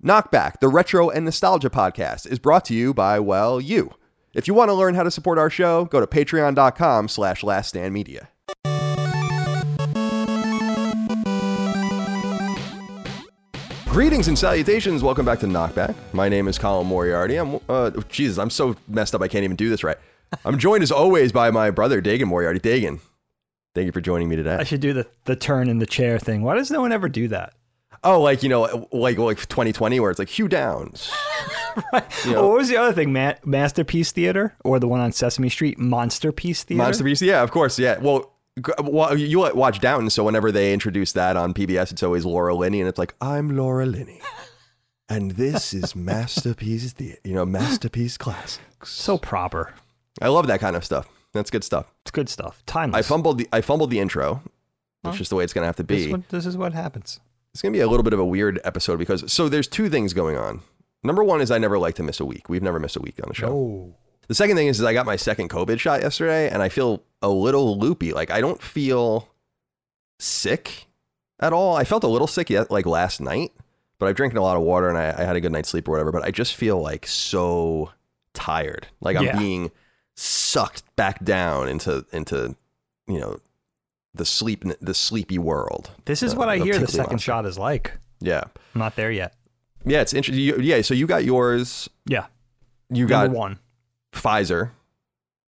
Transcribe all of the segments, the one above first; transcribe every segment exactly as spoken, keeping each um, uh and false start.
Knockback, the retro and nostalgia podcast, is brought to you by, well, you. If you want to learn how to support our show, go to patreon dot com slash last stand media. Greetings and salutations. Welcome back to Knockback. My name is Colin Moriarty. I'm, uh, Jesus, I'm so messed up I can't even do this right. I'm joined as always by my brother, Dagan Moriarty. Dagan, thank you for joining me today. I should do the, the turn in the chair thing. Why does no one ever do that? Oh, like, you know, like like twenty twenty where it's like Hugh Downs. Right. You know? Well, what was the other thing, Ma- Masterpiece Theater or the one on Sesame Street, Monsterpiece Theater? Monsterpiece, yeah, of course, yeah. Well, you watch Down, so whenever they introduce that on P B S, it's always Laura Linney, and it's like, I'm Laura Linney, and this is Masterpiece Theater, you know, Masterpiece Classics. So proper. I love that kind of stuff. That's good stuff. It's good stuff. Timeless. I fumbled the, I fumbled the intro. That's huh? just the way it's going to have to be. This, one, this is what happens. It's going to be a little bit of a weird episode because, so there's two things going on. Number one is I never like to miss a week. We've never missed a week on the show. No. The second thing is, is I got my second COVID shot yesterday and I feel a little loopy. Like I don't feel sick at all. I felt a little sick yet, like last night, but I've drinking a lot of water and I, I had a good night's sleep or whatever, but I just feel like so tired. Like I'm yeah. being sucked back down into, into, you know, the sleep, the sleepy world. This is uh, what I hear the second shot is like. Yeah. I'm not there yet. Yeah, it's interesting. You, yeah, so you got yours. Yeah. You got Number one. Pfizer.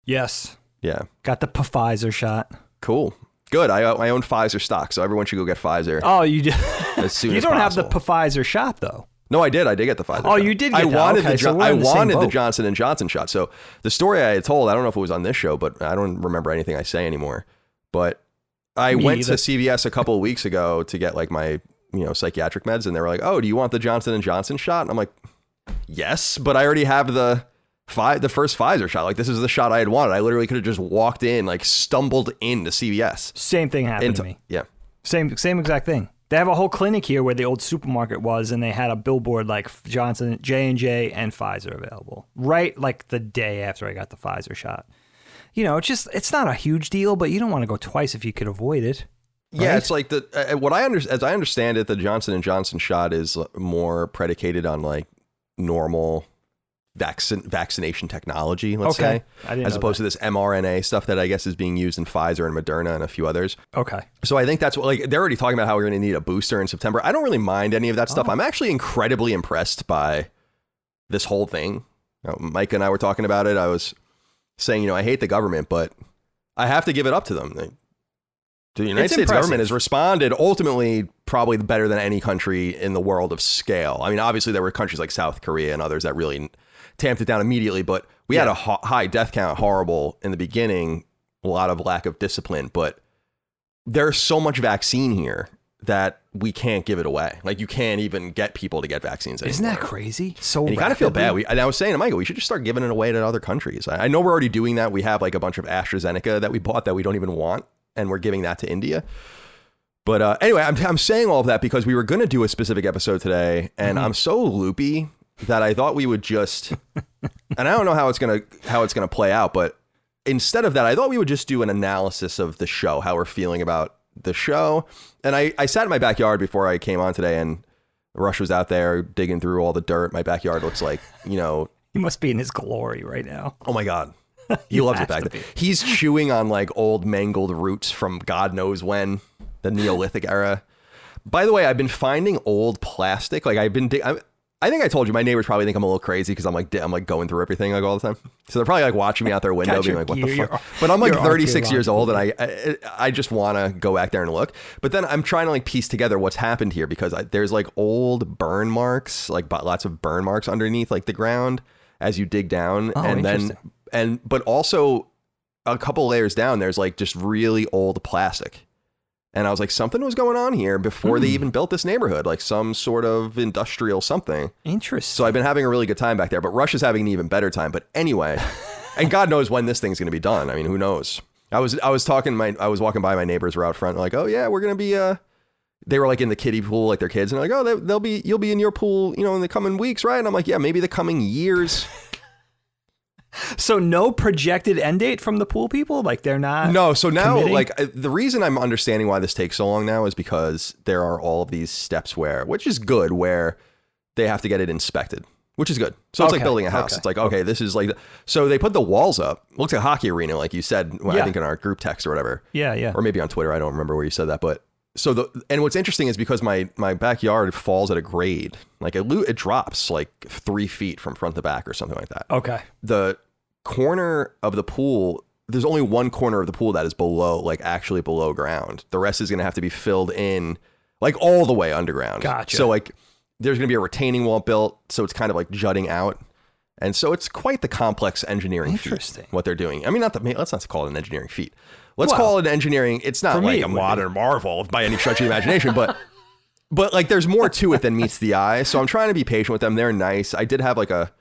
Yes. Yeah. Got the Pfizer shot. Cool. Good. I I own Pfizer stock, so everyone should go get Pfizer. Oh, you did. As soon you as don't possible. Have the Pfizer shot though. No, I did. I did get the Pfizer. Oh, shot. You did. Get I that. wanted okay, the jo- so I the wanted boat. the Johnson and Johnson shot. So the story I had told, I don't know if it was on this show, but I don't remember anything I say anymore. But I Me went either. to C V S a couple of weeks ago to get like my, you know, psychiatric meds, and they were like, "Oh, do you want the Johnson and Johnson shot?" And I'm like, "Yes, but I already have the fi- the first Pfizer shot. Like this is the shot I had wanted. I literally could have just walked in, like stumbled into C V S." Same thing happened into- to me. Yeah, same same exact thing. They have a whole clinic here where the old supermarket was, and they had a billboard like Johnson, J and J, and Pfizer available. Right, like the day after I got the Pfizer shot. You know, it's just, it's not a huge deal, but you don't want to go twice if you could avoid it. Right? Yeah, it's like the, uh, what I under, as I understand it, the Johnson and Johnson shot is more predicated on like normal vaccine, vaccination technology, let's okay. say, I didn't as know opposed that. to this mRNA stuff that I guess is being used in Pfizer and Moderna and a few others. Okay. So I think that's what, like, they're already talking about how we're going to need a booster in September. I don't really mind any of that stuff. Oh. I'm actually incredibly impressed by this whole thing. You know, Mike and I were talking about it. I was saying, you know, I hate the government, but I have to give it up to them. The United it's States impressive. government has responded ultimately probably better than any country in the world of scale. I mean, obviously there were countries like South Korea and others that really tamped it down immediately, but we yeah. had a ho- high death count, horrible in the beginning, a lot of lack of discipline, but there's so much vaccine here that we can't give it away. Like you can't even get people to get vaccines anymore. Isn't that crazy? So and you kind of feel bad. We, and I was saying to Michael, we should just start giving it away to other countries. I, I know we're already doing that. We have like a bunch of AstraZeneca that we bought that we don't even want, and we're giving that to India. But uh, anyway, I'm, I'm saying all of that because we were going to do a specific episode today, and mm-hmm. I'm so loopy that I thought we would just, and I don't know how it's gonna how it's gonna play out, but instead of that, I thought we would just do an analysis of the show, how we're feeling about the show. And I, I sat in my backyard before I came on today, and Rush was out there digging through all the dirt. My backyard looks like, you know, he must be in his glory right now. Oh my God. He, he loves it back there. He's chewing on like old mangled roots from God knows when, the Neolithic era. By the way, I've been finding old plastic. Like I've been, dig- I'm, I think I told you my neighbors probably think I'm a little crazy because I'm like I'm like going through everything like all the time. So they're probably like watching me out their window, being like, "What the fuck?" But I'm like thirty-six years old, and I I, I just want to go back there and look. But then I'm trying to like piece together what's happened here because I, there's like old burn marks, like lots of burn marks underneath like the ground as you dig down, oh, and then and but also a couple layers down, there's like just really old plastic. And I was like, something was going on here before mm. they even built this neighborhood, like some sort of industrial something. Interesting. So I've been having a really good time back there, but Rush is having an even better time. But anyway, and God knows when this thing's going to be done. I mean, who knows? I was I was talking my I was walking by my neighbors were out front like, oh, yeah, we're going to be uh, they were like in the kiddie pool, like their kids. And they're like, oh, they, they'll be you'll be in your pool, you know, in the coming weeks. Right. And I'm like, yeah, maybe the coming years. So no projected end date from the pool people? Like they're not No, so now committing? Like the reason I'm understanding why this takes so long now is because there are all of these steps where, which is good, where they have to get it inspected, which is good. So it's okay. Like building a house. Okay. It's like, okay, this is like, so they put the walls up. It looks like a hockey arena, like you said, well, yeah. I think in our group text or whatever. Yeah, yeah. Or maybe on Twitter. I don't remember where you said that, but so the, and what's interesting is because my, my backyard falls at a grade, like it, it drops like three feet from front to back or something like that. Okay. The corner of the pool, there's only one corner of the pool that is below, like actually below ground. The rest is going to have to be filled in like all the way underground. Gotcha. So like there's going to be a retaining wall built. So it's kind of like jutting out. And so it's quite the complex engineering Interesting. feat, what they're doing. I mean, not the, let's not call it an engineering feat. Let's well, call it engineering. It's not like me, a modern marvel by any stretch of the imagination, but but like there's more to it than meets the eye. So I'm trying to be patient with them. They're nice. I did have like a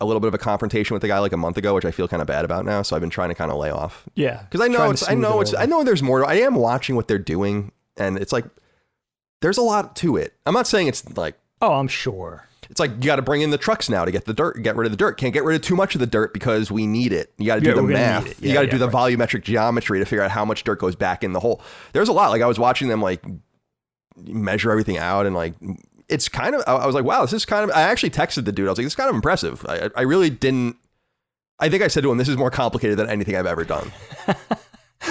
a little bit of a confrontation with the guy like a month ago, which I feel kind of bad about now. So I've been trying to kind of lay off. Yeah, because I know it's I know it's I know there's more. I am watching what they're doing, and it's like there's a lot to it. I'm not saying it's like oh, I'm sure. It's like, you got to bring in the trucks now to get the dirt, get rid of the dirt. Can't get rid of too much of the dirt because we need it. You got to do yeah, the math. Yeah, you got to yeah, do the right. volumetric geometry to figure out how much dirt goes back in the hole. There's a lot. Like I was watching them like measure everything out and like, it's kind of, I was like, wow, this is kind of, I actually texted the dude. I was like, this is kind of impressive. I, I really didn't. I think I said to him, this is more complicated than anything I've ever done.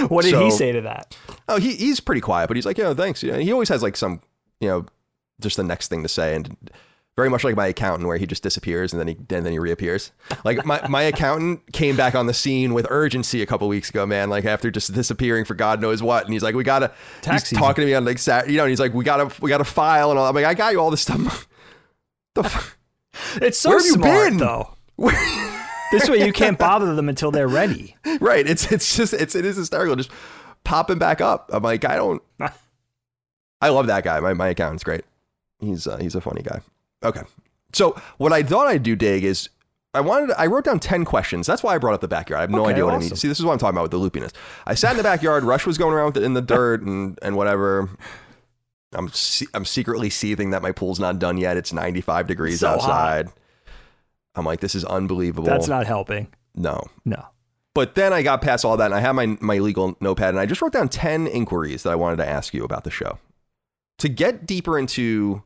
What did so, he say to that? Oh, he, he's pretty quiet, but he's like, yeah, thanks. Yeah, he always has like some, you know, just the next thing to say. And very much like my accountant, where he just disappears and then he and then he reappears. Like my, my accountant came back on the scene with urgency a couple of weeks ago, man. Like after just disappearing for God knows what, and he's like, "We gotta." Tax he's season. Talking to me on like Saturday, you know, and he's like, "We gotta, we gotta file and all." I'm like, "I got you all this stuff." The f- it's so where have smart you been? Though. Where- this way, you can't bother them until they're ready. Right? It's it's just it's it is hysterical. Just popping back up. I'm like, I don't. I love that guy. My my accountant's great. He's uh, he's a funny guy. Okay, so what I thought I'd do, Dig, is I wanted to, I wrote down ten questions. That's why I brought up the backyard. I have no okay, idea what awesome. I need. See, this is what I'm talking about with the loopiness. I sat in the backyard. Rush was going around with it in the dirt and, and whatever. I'm se- I'm secretly seething that my pool's not done yet. It's ninety-five degrees so outside. Hot. I'm like, this is unbelievable. That's not helping. No, no. But then I got past all that, and I had my my legal notepad, and I just wrote down ten inquiries that I wanted to ask you about the show to get deeper into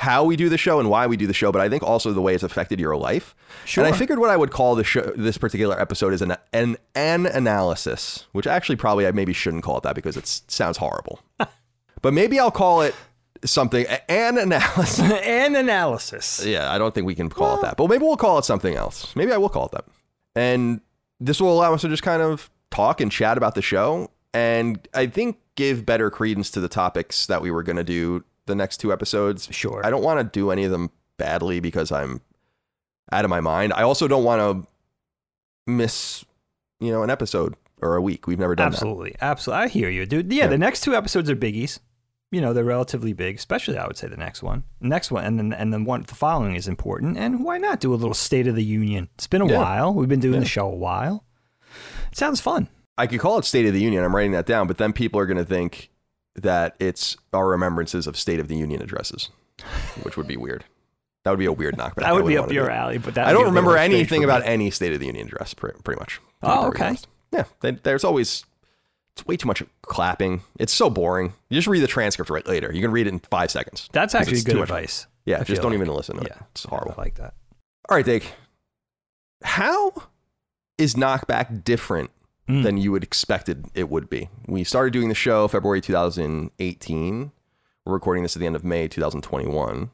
how we do the show and why we do the show, but I think also the way it's affected your life. Sure. And I figured what I would call the show, this particular episode, is an, an an analysis, which actually probably I maybe shouldn't call it that because it sounds horrible. But maybe I'll call it something, an analysis. An analysis. Yeah, I don't think we can call well, it that, but maybe we'll call it something else. Maybe I will call it that. And this will allow us to just kind of talk and chat about the show, and I think give better credence to the topics that we were going to do the next two episodes. Sure. I don't want to do any of them badly because I'm out of my mind. I also don't want to miss, you know, an episode or a week. We've never done absolutely. that. Absolutely. Absolutely. I hear you, dude. Yeah, yeah. The next two episodes are biggies. You know, they're relatively big, especially I would say the next one, next one. And then, and then one, the following is important. And why not do a little State of the Union? It's been a yeah. while. We've been doing yeah. the show a while. It sounds fun. I could call it State of the Union. I'm writing that down, but then people are going to think that it's our remembrances of State of the Union addresses, which would be weird. That would be a weird knockback. That would be up your alley, but that I don't remember anything about any State of the Union address, pretty much. Oh, okay. Yeah, they, there's always it's way too much clapping. It's so boring. You just read the transcript right later. You can read it in five seconds. That's actually good advice. Yeah, just don't even listen to it. Yeah, it's horrible. I like that. All right, Dake. How is Knockback different Mm. than you would expected it would be? We started doing the show February two thousand eighteen. We're recording this at the end of May two thousand twenty-one.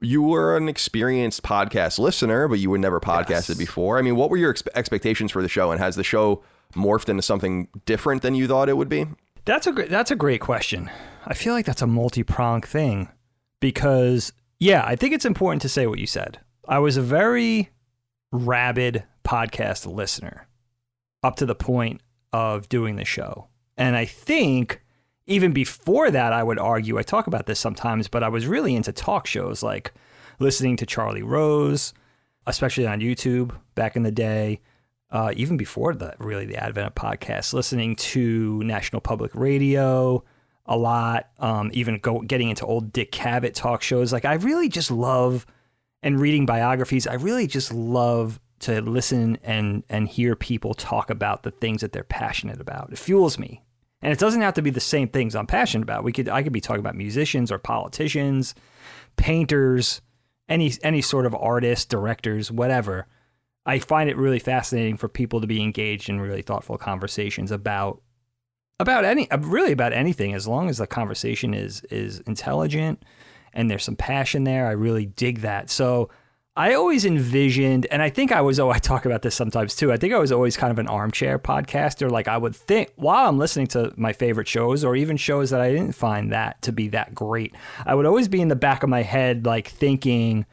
you were an experienced podcast listener, but you would never podcasted yes. before. I mean, what were your ex- expectations for the show, and has the show morphed into something different than you thought it would be? That's a great, that's a great question. I feel like that's a multi-pronged thing because, yeah, I think it's important to say what you said. I was a very rabid podcast listener up to the point of doing the show. And I think even before that, I would argue, I talk about this sometimes, but I was really into talk shows, like listening to Charlie Rose, especially on YouTube back in the day, uh, even before the really the advent of podcasts, listening to National Public Radio a lot, um, even go, getting into old Dick Cavett talk shows. Like I really just love, and reading biographies, I really just love to listen and and hear people talk about the things that they're passionate about. It fuels me. And it doesn't have to be the same things I'm passionate about. We could I could be talking about musicians or politicians, painters, any any sort of artists, directors, whatever. I find it really fascinating for people to be engaged in really thoughtful conversations about about any really about anything, as long as the conversation is is intelligent and there's some passion there. I really dig that. So I always envisioned, and I think I was, oh, I talk about this sometimes too. I think I was always kind of an armchair podcaster. Like I would think while I'm listening to my favorite shows or even shows that I didn't find that to be that great, I would always be in the back of my head, like thinking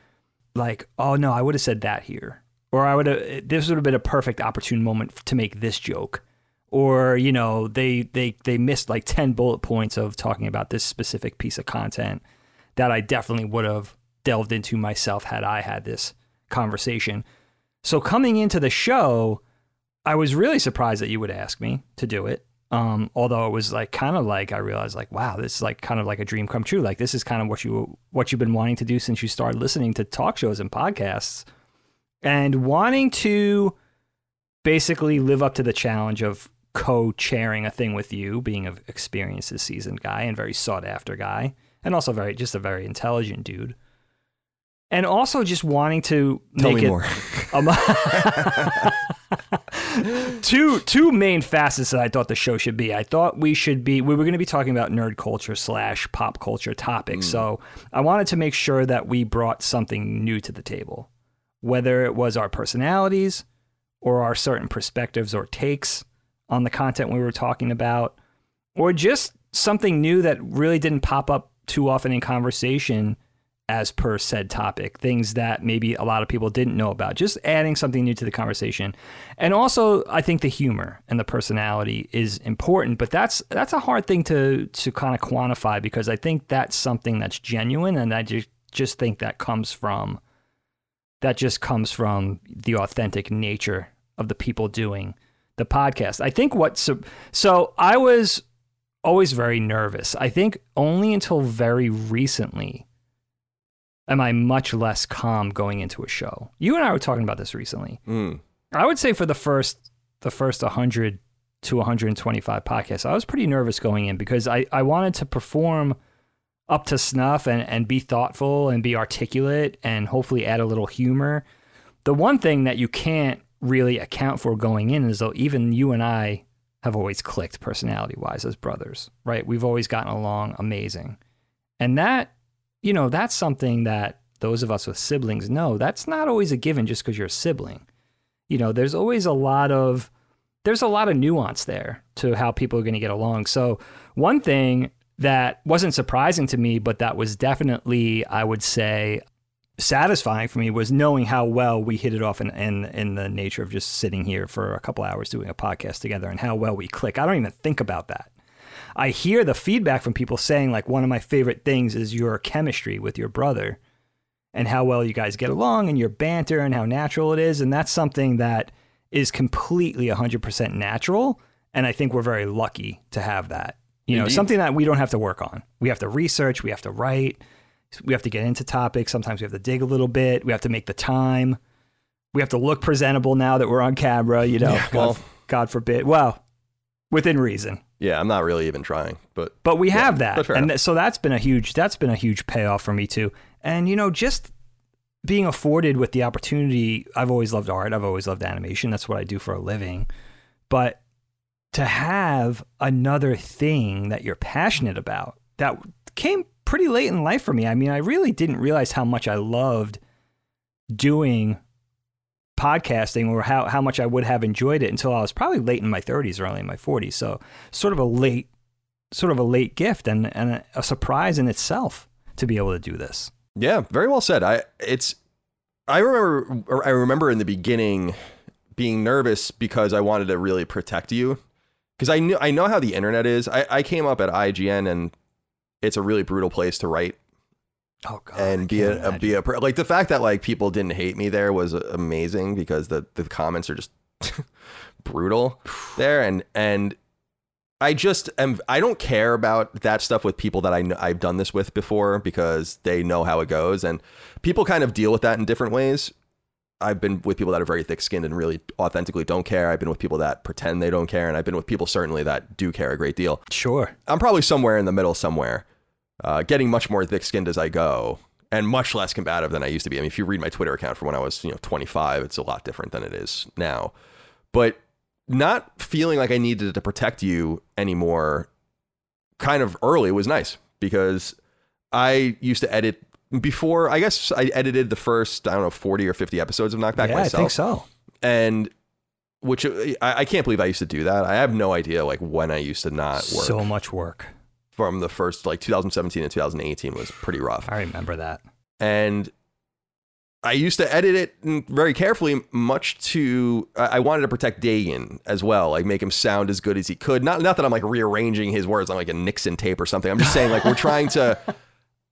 like, oh no, I would have said that here. Or I would have, this would have been a perfect opportune moment to make this joke. Or, you know, they, they, they missed like ten bullet points of talking about this specific piece of content that I definitely would have delved into myself had I had this conversation. So coming into the show, I was really surprised that you would ask me to do it. Um, although it was like kind of like I realized like, wow, this is like kind of like a dream come true. Like this is kind of what you what you've been wanting to do since you started listening to talk shows and podcasts, and wanting to basically live up to the challenge of co-chairing a thing with you, being an experienced, seasoned guy and very sought after guy, and also very just a very intelligent dude. And also just wanting to Tell make me it more. Um, two two main facets that I thought the show should be. I thought we should be we were going to be talking about nerd culture slash pop culture topics. Mm. So I wanted to make sure that we brought something new to the table, whether it was our personalities or our certain perspectives or takes on the content we were talking about, or just something new that really didn't pop up too often in conversation as per said topic, things that maybe a lot of people didn't know about, just adding something new to the conversation. And also, I think the humor and the personality is important, but that's that's a hard thing to to kind of quantify, because I think that's something that's genuine, and I just, just think that comes from that just comes from the authentic nature of the people doing the podcast. I think what so, so I was always very nervous. I think only until very recently am I much less calm going into a show. You and I were talking about this recently. Mm. I would say for the first the first one hundred to one hundred twenty-five podcasts, I was pretty nervous going in because I, I wanted to perform up to snuff and, and be thoughtful and be articulate and hopefully add a little humor. The one thing that you can't really account for going in is, though, even you and I have always clicked personality-wise as brothers, right? We've always gotten along amazing. And that, you know, that's something that those of us with siblings know. That's not always a given just because you're a sibling. You know, there's always a lot of, there's a lot of nuance there to how people are going to get along. So one thing that wasn't surprising to me, but that was definitely, I would say, satisfying for me was knowing how well we hit it off in, in, in the nature of just sitting here for a couple hours doing a podcast together and how well we click. I don't even think about that. I hear the feedback from people saying, like, one of my favorite things is your chemistry with your brother and how well you guys get along and your banter and how natural it is. And that's something that is completely one hundred percent natural. And I think we're very lucky to have that. You Indeed. know, something that we don't have to work on. We have to research. We have to write. We have to get into topics. Sometimes we have to dig a little bit. We have to make the time. We have to look presentable now that we're on camera, you know, yeah, well, God, God forbid. Well, within reason. Yeah, I'm not really even trying, but but we yeah, have that, and th- so that's been a huge that's been a huge payoff for me too. And you know, just being afforded with the opportunity, I've always loved art, I've always loved animation. That's what I do for a living. But to have another thing that you're passionate about that came pretty late in life for me. I mean, I really didn't realize how much I loved doing podcasting or how, how much I would have enjoyed it until I was probably late in my thirties or early in my forties. So sort of a late, sort of a late gift and, and a surprise in itself to be able to do this. Yeah, very well said. I it's I remember I remember in the beginning being nervous because I wanted to really protect you, because I knew I know how the internet is. I, I came up at I G N and it's a really brutal place to write. Oh God! And be a, a be a like the fact that like people didn't hate me there was amazing, because the the comments are just brutal there, and and I just am I don't care about that stuff with people that I know I've done this with before, because they know how it goes, and people kind of deal with that in different ways. I've been with people that are very thick-skinned and really authentically don't care. I've been with people that pretend they don't care, and I've been with people certainly that do care a great deal. Sure, I'm probably somewhere in the middle somewhere. Uh, getting much more thick-skinned as I go, and much less combative than I used to be. I mean, if you read my Twitter account from when I was, you know, twenty-five, it's a lot different than it is now. But not feeling like I needed to protect you anymore kind of early was nice, because I used to edit before. I guess I edited the first, I don't know, forty or fifty episodes of Knockback yeah, myself. I think so. And which I, I can't believe I used to do that. I have no idea like when I used to not work. So much work. From the first, like twenty seventeen and two thousand eighteen was pretty rough. I remember that. And I used to edit it very carefully, much to, I wanted to protect Dagan as well, like make him sound as good as he could. Not, not that I'm like rearranging his words on like a Nixon tape or something. I'm just saying like we're trying to,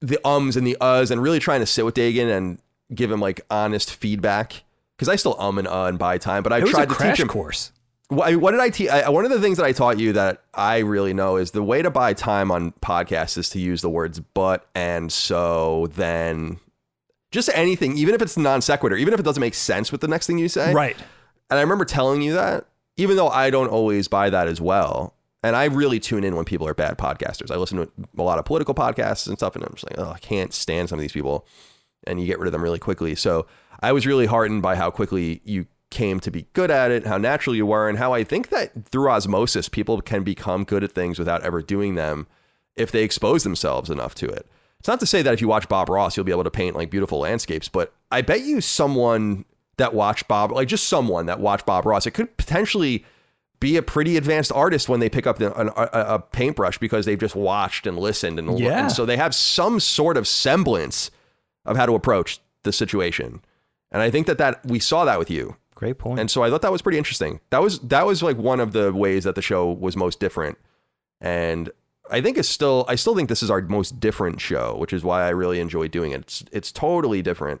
the ums and the uhs, and really trying to sit with Dagan and give him like honest feedback. Because I still um and uh and buy time, but I tried to teach him. It was a crash course. What did I teach? One of the things that I taught you that I really know is the way to buy time on podcasts is to use the words but, and so, then, just anything, even if it's non sequitur, even if it doesn't make sense with the next thing you say. Right. And I remember telling you that, even though I don't always buy that as well. And I really tune in when people are bad podcasters. I listen to a lot of political podcasts and stuff, and I'm just like, oh, I can't stand some of these people. And you get rid of them really quickly. So I was really heartened by how quickly you came to be good at it, how natural you were, and how I think that through osmosis, people can become good at things without ever doing them if they expose themselves enough to it. It's not to say that if you watch Bob Ross, you'll be able to paint like beautiful landscapes, but I bet you someone that watched Bob, like just someone that watched Bob Ross, it could potentially be a pretty advanced artist when they pick up the, an, a, a paintbrush, because they've just watched and listened and, yeah. and so they have some sort of semblance of how to approach the situation. And I think that that we saw that with you. Great point. And so I thought that was pretty interesting. That was that was like one of the ways that the show was most different. And I think it's still I still think this is our most different show, which is why I really enjoy doing it. It's, it's totally different.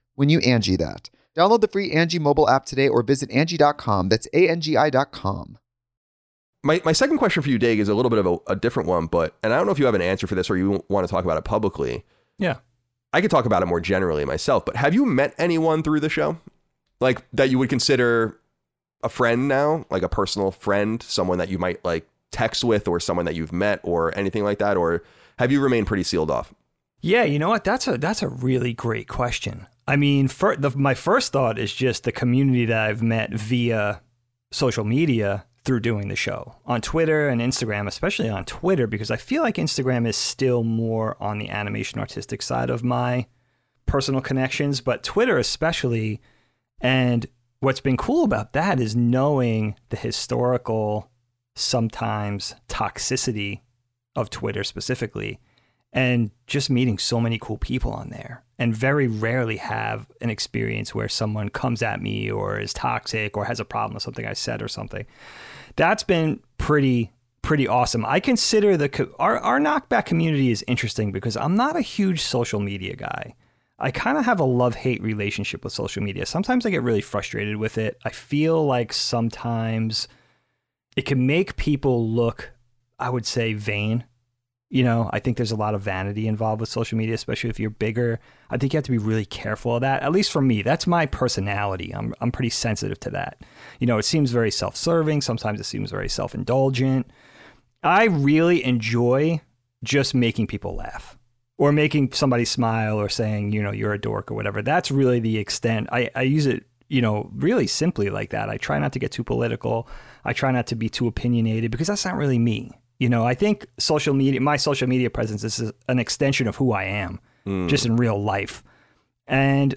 when you Angie that. Download the free Angie mobile app today or visit Angie dot com. That's A N G I dot com. My my second question for you, Dag, is a little bit of a, a different one, but, and I don't know if you have an answer for this or you want to talk about it publicly. Yeah. I could talk about it more generally myself, but have you met anyone through the show? Like, that you would consider a friend now? Like a personal friend, someone that you might like text with or someone that you've met or anything like that? Or have you remained pretty sealed off? Yeah, you know what? That's a that's a really great question. I mean, for the, my first thought is just the community that I've met via social media through doing the show on Twitter and Instagram, especially on Twitter, because I feel like Instagram is still more on the animation artistic side of my personal connections, but Twitter especially. And what's been cool about that is knowing the historical, sometimes toxicity of Twitter specifically, and just meeting so many cool people on there, and very rarely have an experience where someone comes at me or is toxic or has a problem with something I said or something. That's been pretty, pretty awesome. I consider the our, our Knockback community is interesting because I'm not a huge social media guy. I kind of have a love-hate relationship with social media. Sometimes I get really frustrated with it. I feel like sometimes it can make people look, I would say, vain. You know, I think there's a lot of vanity involved with social media, especially if you're bigger. I think you have to be really careful of that. At least for me, that's my personality. I'm I'm pretty sensitive to that. You know, it seems very self-serving. Sometimes it seems very self-indulgent. I really enjoy just making people laugh or making somebody smile or saying, you know, you're a dork or whatever. That's really the extent. I, I use it, you know, really simply like that. I try not to get too political. I try not to be too opinionated because that's not really me. You know, I think social media, my social media presence is an extension of who I am, mm. just in real life. And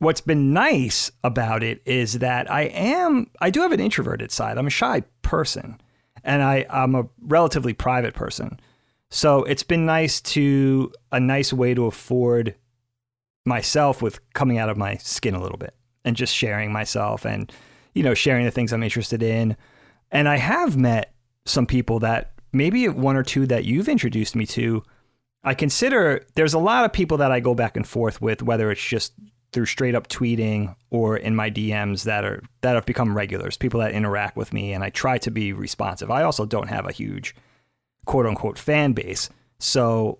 what's been nice about it is that I am, I do have an introverted side. I'm a shy person and I, I'm a relatively private person. So it's been nice to, a nice way to afford myself with coming out of my skin a little bit and just sharing myself and, you know, sharing the things I'm interested in. And I have met some people that, maybe one or two that you've introduced me to, I consider there's a lot of people that I go back and forth with, whether it's just through straight up tweeting or in my D Ms that are that have become regulars, people that interact with me, and I try to be responsive. I also don't have a huge quote unquote fan base, so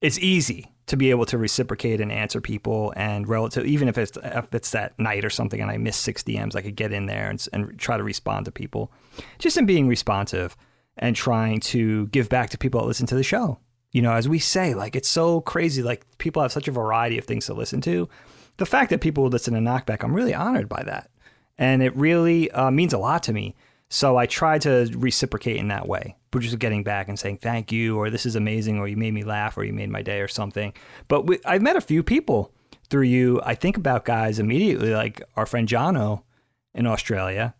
it's easy to be able to reciprocate and answer people, and relative, even if it's if it's that night or something and I miss six D Ms, I could get in there and, and try to respond to people, just in being responsive and trying to give back to people that listen to the show. You know, as we say, like, it's so crazy. Like, people have such a variety of things to listen to. The fact that people listen to Knockback, I'm really honored by that. And it really uh, means a lot to me. So I try to reciprocate in that way, but just getting back and saying thank you, or this is amazing, or you made me laugh, or you made my day or something. But we, I've met a few people through you. I think about guys immediately, like our friend Jono in Australia,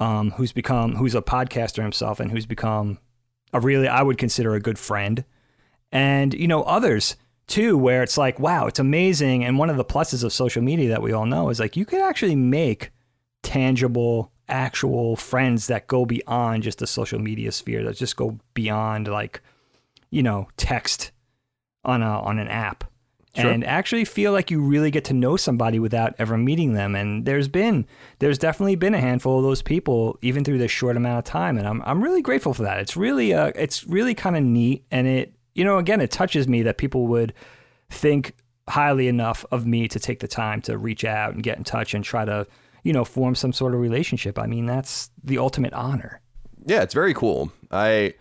Um, who's become, who's a podcaster himself and who's become a really, I would consider a good friend. And, you know, others too, where it's like, wow, it's amazing. And one of the pluses of social media that we all know is like, you could actually make tangible, actual friends that go beyond just the social media sphere, that just go beyond like, you know, text on a, on an app. Sure. And actually feel like you really get to know somebody without ever meeting them. And there's been, there's definitely been a handful of those people, even through this short amount of time. And I'm, I'm really grateful for that. It's really, uh, it's really kind of neat. And it, you know, again, it touches me that people would think highly enough of me to take the time to reach out and get in touch and try to, you know, form some sort of relationship. I mean, that's the ultimate honor. Yeah, it's very cool. I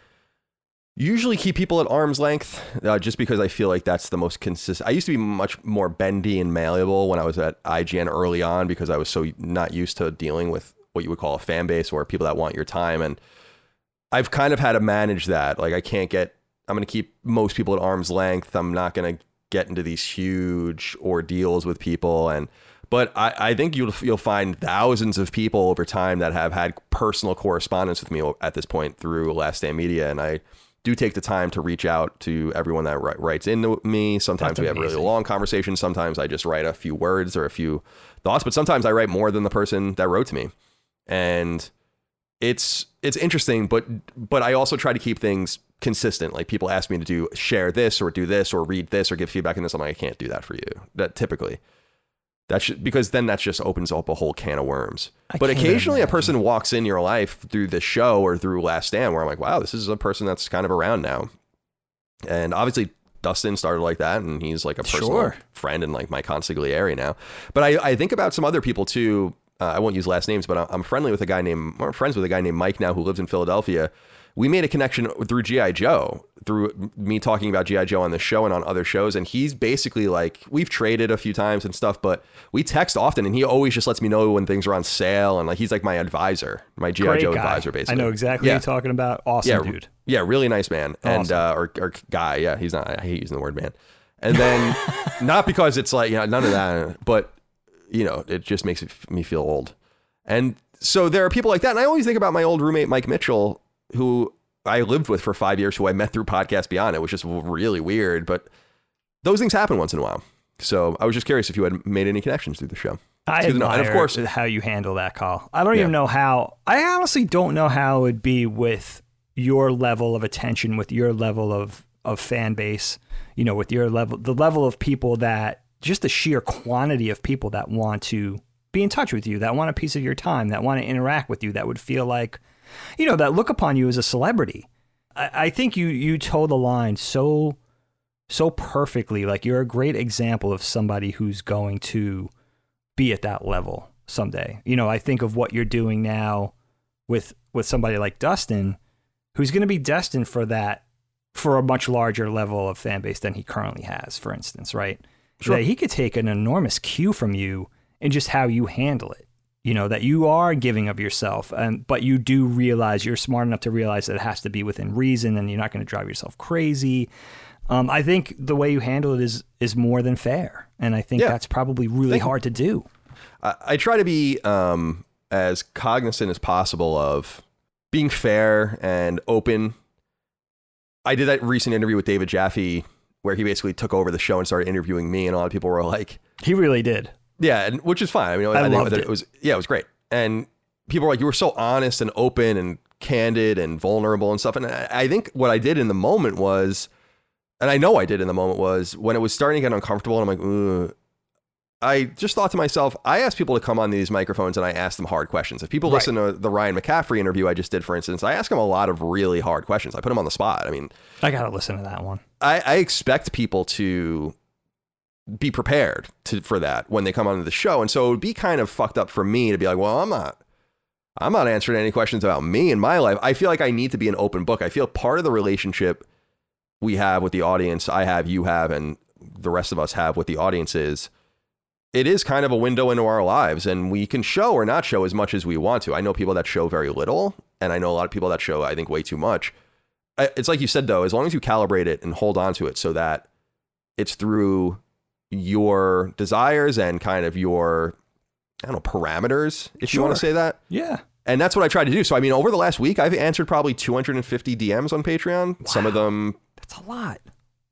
usually keep people at arm's length uh, just because I feel like that's the most consistent. I used to be much more bendy and malleable when I was at I G N early on because I was so not used to dealing with what you would call a fan base or people that want your time. And I've kind of had to manage that. Like, I can't get, I'm going to keep most people at arm's length. I'm not going to get into these huge ordeals with people. And but I, I think you'll you'll find thousands of people over time that have had personal correspondence with me at this point through Last Stand Media. And I do take the time to reach out to everyone that writes into me. Sometimes we have really long conversations. Sometimes I just write a few words or a few thoughts, but sometimes I write more than the person that wrote to me. And it's, it's interesting, but, but I also try to keep things consistent. Like, people ask me to do share this or do this or read this or give feedback on this. I'm like, I can't do that for you. That typically. That should, because then that just opens up a whole can of worms. I but occasionally imagine. a person walks in your life through the show or through Last Stand where I'm like, wow, this is a person that's kind of around now. And obviously Dustin started like that, and he's like a personal sure. friend and like my consigliere now. But I, I think about some other people too. Uh, I won't use last names, but I'm friendly with a guy named, or friends with a guy named Mike now, who lives in Philadelphia. We made a connection through G I Joe, through me talking about G I Joe on the show and on other shows. And he's basically like, we've traded a few times and stuff, but we text often, and he always just lets me know when things are on sale. And like, he's like my advisor, my G I Joe guy. advisor, basically. I know exactly yeah. what you're talking about. Awesome yeah, dude. Yeah, really nice man. Awesome. And, uh, or, or guy. Yeah, he's not, I hate using the word man. And then not because it's like, you know, none of that, but you know, it just makes me feel old. And so there are people like that. And I always think about my old roommate, Mike Mitchell, who I lived with for five years, who I met through Podcast Beyond. It was just really weird, but those things happen once in a while. So I was just curious if you had made any connections through the show. I admire and of course, how you handle that call. I don't yeah. even know how, I honestly don't know how it would be with your level of attention, with your level of, of fan base, you know, with your level, the level of people that, just the sheer quantity of people that want to be in touch with you, that want a piece of your time, that want to interact with you, that would feel like, you know, that look upon you as a celebrity. I, I think you you toe the line so, so perfectly. Like, you're a great example of somebody who's going to be at that level someday. You know, I think of what you're doing now with with somebody like Dustin, who's going to be destined for that, for a much larger level of fan base than he currently has, for instance, right? Sure. That he could take an enormous cue from you in just how you handle it. You know, that you are giving of yourself, and but you do realize, you're smart enough to realize that it has to be within reason, and you're not going to drive yourself crazy. Um, I think the way you handle it is is more than fair, and I think yeah. that's probably really Thank hard to do. I, I try to be um, as cognizant as possible of being fair and open. I did that recent interview with David Jaffe where he basically took over the show and started interviewing me, and a lot of people were like, "He really did." Yeah, and which is fine. I mean, I, I think loved it. it was yeah, it was great. And people were like, "You were so honest and open and candid and vulnerable and stuff." And I, I think what I did in the moment was, and I know I did in the moment was, when it was starting to get uncomfortable, and I'm like, "Ooh," I just thought to myself, I asked people to come on these microphones and I asked them hard questions. If people right. listen to the Ryan McCaffrey interview I just did, for instance, I ask them a lot of really hard questions. I put them on the spot. I mean, I gotta listen to that one. I, I expect people to be prepared to, for that when they come onto the show. And so it would be kind of fucked up for me to be like, well, I'm not, I'm not answering any questions about me and my life. I feel like I need to be an open book. I feel part of the relationship we have with the audience, I have, you have, and the rest of us have with the audience is, it is kind of a window into our lives, and we can show or not show as much as we want to. I know people that show very little, and I know a lot of people that show, I think, way too much. It's like you said, though, as long as you calibrate it and hold on to it so that it's through your desires and kind of your, I don't know, parameters, if sure. you want to say that. Yeah. And that's what I try to do. So, I mean, over the last week, I've answered probably two hundred fifty D Ms on Patreon. Wow. Some of them. That's a lot.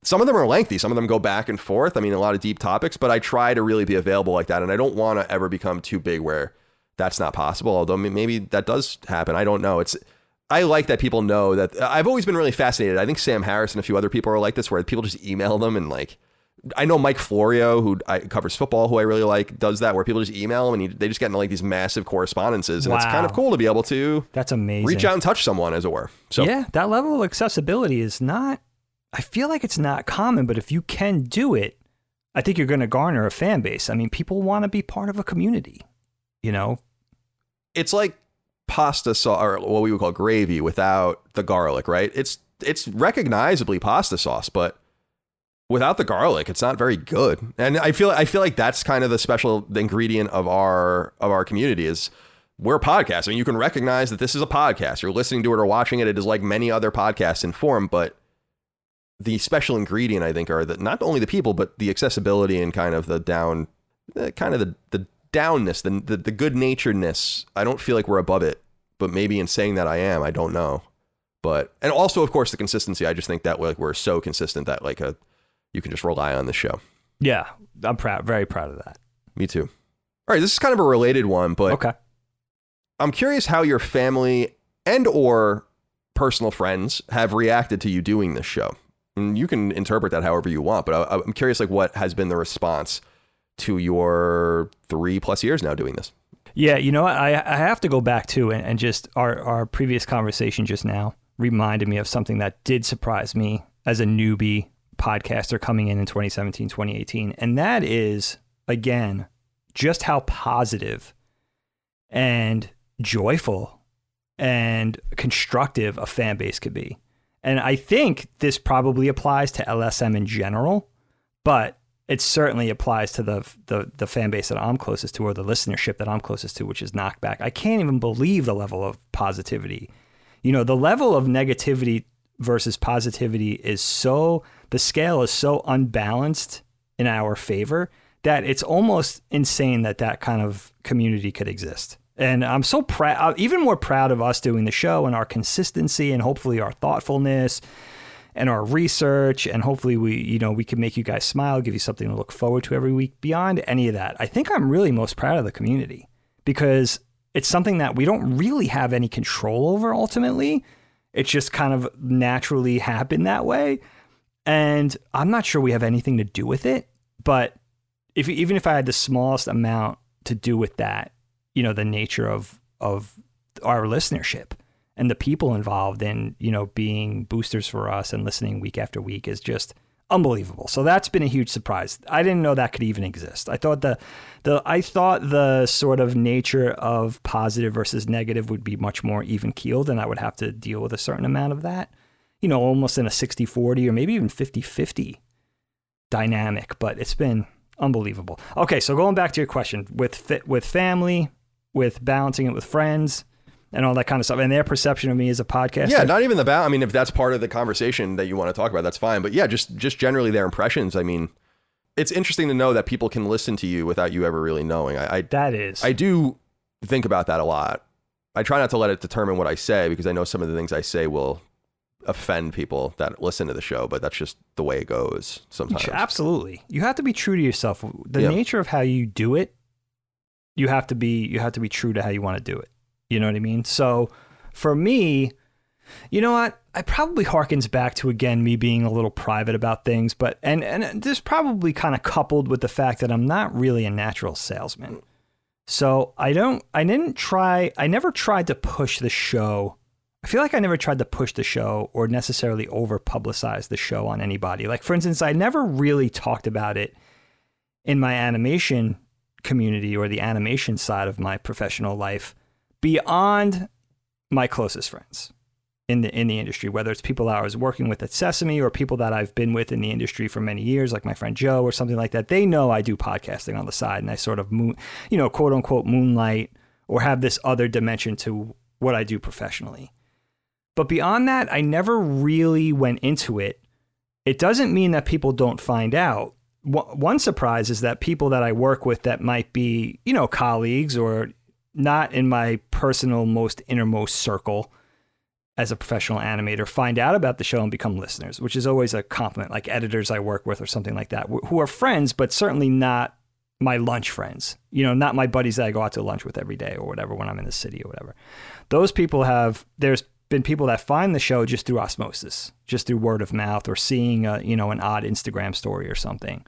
Some of them are lengthy. Some of them go back and forth. I mean, a lot of deep topics, but I try to really be available like that. And I don't want to ever become too big where that's not possible. Although maybe that does happen. I don't know. It's, I like that people know that. I've always been really fascinated. I think Sam Harris and a few other people are like this, where people just email them, and like, I know Mike Florio, who I, covers football, who I really like, does that, where people just email him and he, they just get into like these massive correspondences. And wow. it's kind of cool to be able to that's amazing. reach out and touch someone, as it were. So yeah, that level of accessibility is not, I feel like it's not common, but if you can do it, I think you're going to garner a fan base. I mean, people want to be part of a community, you know? It's like pasta sauce, or what we would call gravy, without the garlic, right? It's, it's recognizably pasta sauce, but without the garlic, it's not very good. And I feel I feel like that's kind of the special ingredient of our of our community is we're podcasts. I mean, you can recognize that this is a podcast. You're listening to it or watching it. It is like many other podcasts in form. But the special ingredient, I think, are that not only the people, but the accessibility and kind of the down, kind of the, the downness, the, the, the good naturedness. I don't feel like we're above it, but maybe in saying that I am, I don't know. But and also, of course, the consistency. I just think that like we're so consistent that like a you can just rely on the show. Yeah, I'm proud, very proud of that. Me too. All right, this is kind of a related one, but okay. I'm curious how your family and or personal friends have reacted to you doing this show. And you can interpret that however you want, but I, I'm curious, like, what has been the response to your three plus years now doing this. Yeah, you know, I I have to go back to and, and just our, our previous conversation just now reminded me of something that did surprise me as a newbie podcaster coming in in twenty seventeen, twenty eighteen. And that is, again, just how positive and joyful and constructive a fan base could be. And I think this probably applies to L S M in general, but it certainly applies to the, the the fan base that I'm closest to, or the listenership that I'm closest to, which is Knockback. I can't even believe the level of positivity. You know, the level of negativity versus positivity is so, the scale is so unbalanced in our favor that it's almost insane that that kind of community could exist. And I'm so proud, even more proud of us doing the show and our consistency and hopefully our thoughtfulness and our research. And hopefully we, you know, we can make you guys smile, give you something to look forward to every week. Beyond any of that, I think I'm really most proud of the community because it's something that we don't really have any control over ultimately. It just kind of naturally happened that way. And I'm not sure we have anything to do with it, but if even if I had the smallest amount to do with that, you know, the nature of of our listenership and the people involved in, you know, being boosters for us and listening week after week is just unbelievable. So that's been a huge surprise. I didn't know that could even exist. I thought the the I thought the sort of nature of positive versus negative would be much more even keeled, and I would have to deal with a certain amount of that, you know, almost in a sixty forty or maybe even fifty fifty dynamic, but it's been unbelievable. Okay, so going back to your question with fit, with family, with balancing it with friends and all that kind of stuff and their perception of me as a podcaster. Yeah, not even the ba- I mean, if that's part of the conversation that you want to talk about, that's fine. But yeah, just just generally their impressions. I mean, it's interesting to know that people can listen to you without you ever really knowing. I, I that is. I do think about that a lot. I try not to let it determine what I say because I know some of the things I say will offend people that listen to the show, but that's just the way it goes sometimes. Absolutely. You have to be true to yourself. The yeah. nature of how you do it, you have to be you have to be true to how you want to do it. You know what I mean? So for me, you know what? I probably harkens back to, again, me being a little private about things, but and, and this probably kind of coupled with the fact that I'm not really a natural salesman. So I don't I didn't try I never tried to push the show. I feel like I never tried to push the show or necessarily over publicize the show on anybody. Like, for instance, I never really talked about it in my animation community or the animation side of my professional life beyond my closest friends in the in the industry, whether it's people that I was working with at Sesame or people that I've been with in the industry for many years, like my friend Joe or something like that. They know I do podcasting on the side and I sort of, moon, you know, quote unquote moonlight or have this other dimension to what I do professionally. But beyond that, I never really went into it. It doesn't mean that people don't find out. One surprise is that people that I work with that might be, you know, colleagues or not in my personal most innermost circle as a professional animator find out about the show and become listeners, which is always a compliment, like editors I work with or something like that, who are friends, but certainly not my lunch friends, you know, not my buddies that I go out to lunch with every day or whatever when I'm in the city or whatever. Those people have, there's been people that find the show just through osmosis, just through word of mouth or seeing a, you know, an odd Instagram story or something.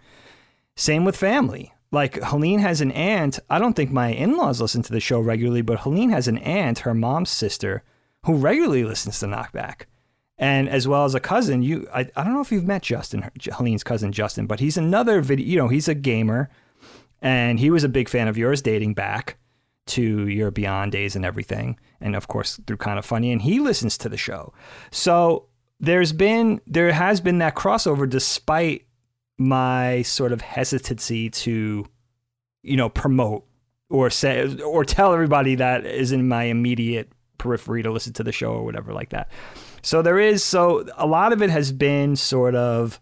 Same with family. Like Helene has an aunt. I don't think my in-laws listen to the show regularly, but Helene has an aunt, her mom's sister, who regularly listens to Knockback. And as well as a cousin, you, I, I don't know if you've met Justin, Helene's cousin, Justin, but he's another video, you know, he's a gamer and he was a big fan of yours dating back to your Beyond days and everything. And of course, through Kind of Funny, and he listens to the show. So there's been, there has been that crossover despite my sort of hesitancy to, you know, promote or say, or tell everybody that is in my immediate periphery to listen to the show or whatever like that. So there is, so a lot of it has been sort of,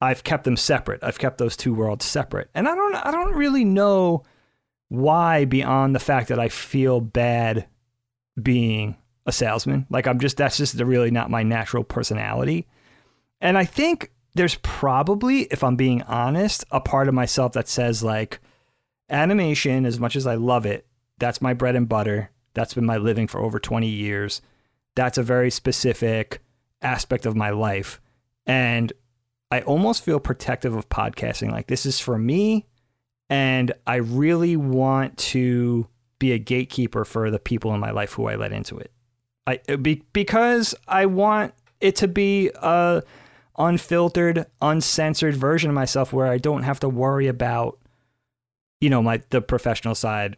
I've kept them separate. I've kept those two worlds separate. And I don't, I don't really know why beyond the fact that I feel bad being a salesman. Like I'm just, that's just really not my natural personality. And I think there's probably, if I'm being honest, a part of myself that says like animation, as much as I love it, that's my bread and butter. That's been my living for over twenty years. That's a very specific aspect of my life. And I almost feel protective of podcasting. Like this is for me And I really want to be a gatekeeper for the people in my life who I let into it. I be, because I want it to be a unfiltered, uncensored version of myself where I don't have to worry about, you know, my the professional side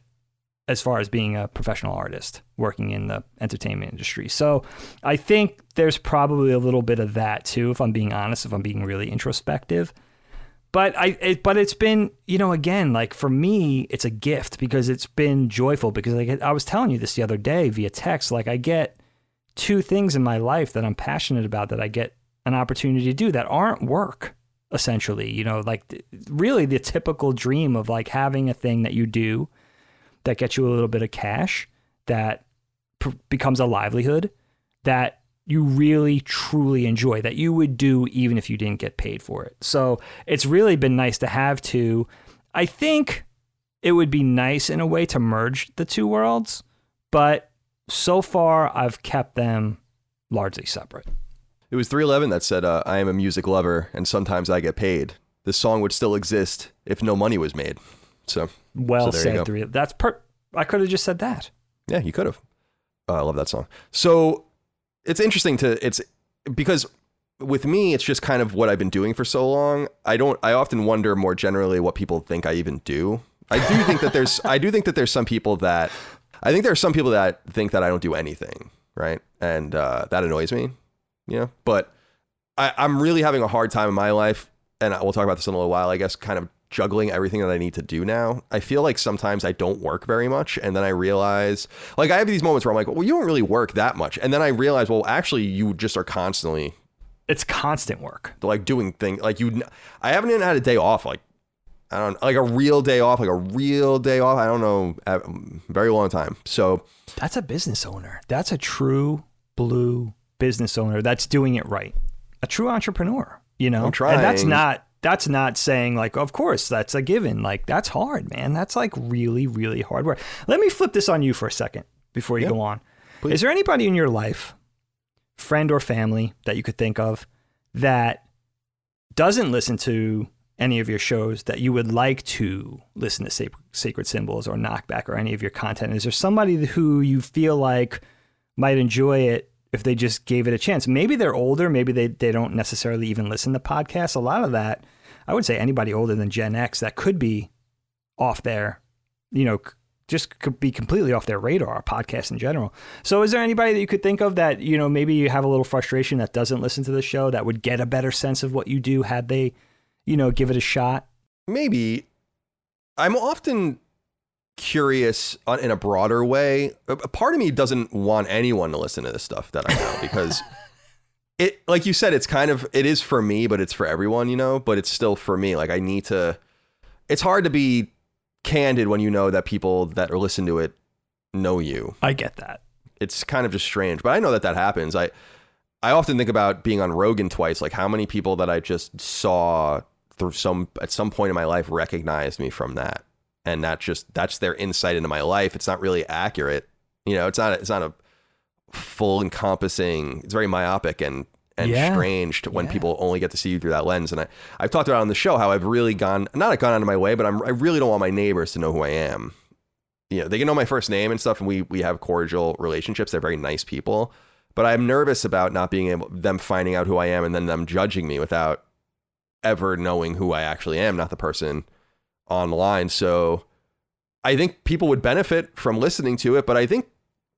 as far as being a professional artist working in the entertainment industry. So I think there's probably a little bit of that too, if I'm being honest, if I'm being really introspective. But I, it, but it's been, you know, again, like for me, it's a gift because it's been joyful. Because like I was telling you this the other day via text, like I get two things in my life that I'm passionate about that I get an opportunity to do that aren't work, essentially. You know, like th- really the typical dream of like having a thing that you do that gets you a little bit of cash, that pr- becomes a livelihood, that you really truly enjoy, that you would do even if you didn't get paid for it. So it's really been nice to have two. I think it would be nice in a way to merge the two worlds, but so far I've kept them largely separate. It was three eleven that said, uh, I am a music lover and sometimes I get paid. This song would still exist if no money was made. So well so said. Three, that's per. I could have just said that. Yeah, you could have. Oh, I love that song. So it's interesting to it's because with me, it's just kind of what I've been doing for so long. I don't I often wonder more generally what people think I even do. I do think that there's I do think that there's some people that I think there are some people that think that I don't do anything. Right. And uh, that annoys me. You know, but I, I'm really having a hard time in my life. And we'll talk about this in a little while, I guess, kind of juggling everything that I need to do now. I feel like sometimes I don't work very much. And then I realize, like, I have these moments where I'm like, well, you don't really work that much. And then I realize, well, actually, you just are constantly. It's constant work. Like doing things like you. I haven't even had a day off. Like, I don't like a real day off, like a real day off. I don't know. A very long time. So that's a business owner. That's a true blue business owner. That's doing it right. A true entrepreneur, you know, I'm trying. And that's not. That's not saying like, of course, that's a given. Like, that's hard, man. That's like really, really hard work. Let me flip this on you for a second before you yeah, go on. Please. Is there anybody in your life, friend or family, that you could think of that doesn't listen to any of your shows that you would like to listen to Sacred Symbols or Knockback or any of your content? Is there somebody who you feel like might enjoy it if they just gave it a chance? Maybe they're older. Maybe they, they don't necessarily even listen to podcasts. A lot of that, I would say anybody older than Gen X that could be off their, you know, just could be completely off their radar, podcasts in general. So is there anybody that you could think of that, you know, maybe you have a little frustration that doesn't listen to the show that would get a better sense of what you do had they, you know, give it a shot? Maybe. I'm often curious in a broader way. A part of me doesn't want anyone to listen to this stuff that I know because... It, like you said, it's kind of, it is for me, but it's for everyone, you know, but it's still for me. Like I need to, it's hard to be candid when you know that people that are listening to it know you. I get that. It's kind of just strange, but I know that that happens. I, I often think about being on Rogan twice, like how many people that I just saw through some, at some point in my life recognized me from that. And that just, that's their insight into my life. It's not really accurate. You know, it's not, it's not a full encompassing, it's very myopic and and yeah. strange to when yeah. people only get to see you through that lens. And I, I've talked about on the show how I've really gone, not gone out of my way, but I'm, I really don't want my neighbors to know who I am. You know, they can know my first name and stuff, and we we have cordial relationships. They're very nice people, but I'm nervous about not being able, them finding out who I am and then them judging me without ever knowing who I actually am, not the person online. So I think people would benefit from listening to it, but I think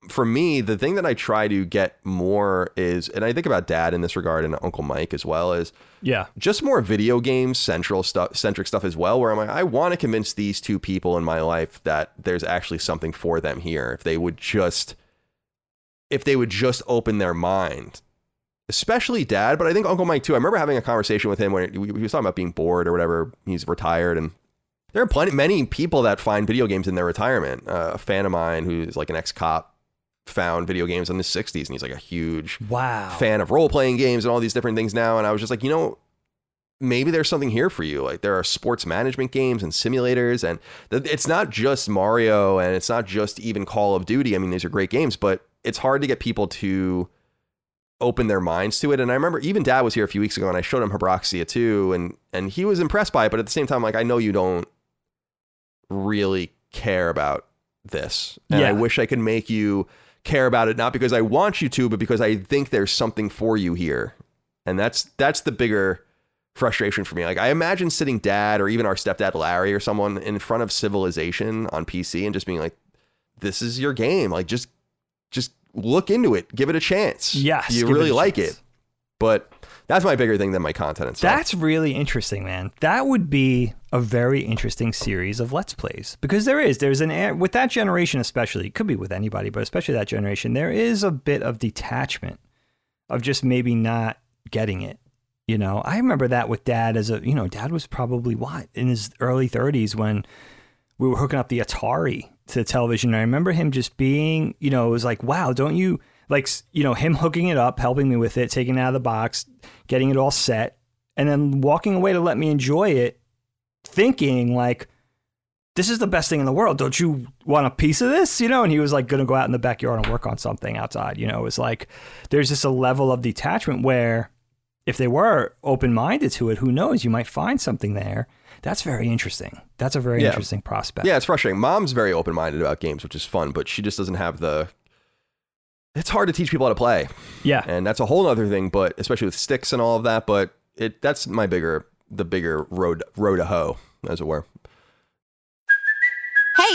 for me, the thing that I try to get more is, and I think about Dad in this regard and Uncle Mike as well, is yeah, just more video game central stuff, centric stuff as well, where I'm like, I want to convince these two people in my life that there's actually something for them here. If they would just, if they would just open their mind, especially Dad, but I think Uncle Mike too. I remember having a conversation with him when he was talking about being bored or whatever. He's retired, and there are plenty, many people that find video games in their retirement. Uh, a fan of mine who's like an ex-cop found video games in the sixties, and he's like a huge wow fan of role-playing games and all these different things now. And I was just like, you know, maybe there's something here for you. Like, there are sports management games and simulators, and th- it's not just Mario, and it's not just even Call of Duty. I mean, these are great games, but it's hard to get people to open their minds to it. And I remember even Dad was here a few weeks ago, and I showed him Hyproxia two, and and he was impressed by it, but at the same time, like, I know you don't really care about this. And yeah. I wish I could make you care about it, not because I want you to, but because I think there's something for you here. And that's that's the bigger frustration for me. Like, I imagine sitting dad or even our stepdad Larry or someone in front of Civilization on P C and just being like, this is your game. Like, just just look into it. Give it a chance. Yes. You really it like chance. it. But that's my bigger thing than my content itself. That's really interesting, man. That would be a very interesting series of Let's Plays, because there is, there's an, with that generation especially, it could be with anybody, but especially that generation, there is a bit of detachment of just maybe not getting it. You know, I remember that with dad as a, you know, dad was probably what, in his early thirties when we were hooking up the Atari to the television. And I remember him just being, you know, it was like, wow, don't you, like, you know, him hooking it up, helping me with it, taking it out of the box, getting it all set, and then walking away to let me enjoy it, thinking like, this is the best thing in the world. Don't you want a piece of this? You know, and he was like going to go out in the backyard and work on something outside. You know, it was like, there's just a level of detachment where if they were open-minded to it, who knows, you might find something there. That's very interesting. That's a very yeah. interesting prospect. Yeah, it's frustrating. Mom's very open-minded about games, which is fun, but she just doesn't have the... It's hard to teach people how to play. Yeah. And that's a whole other thing, but especially with sticks and all of that, but it that's my bigger, the bigger road, road to hoe, as it were. Hey,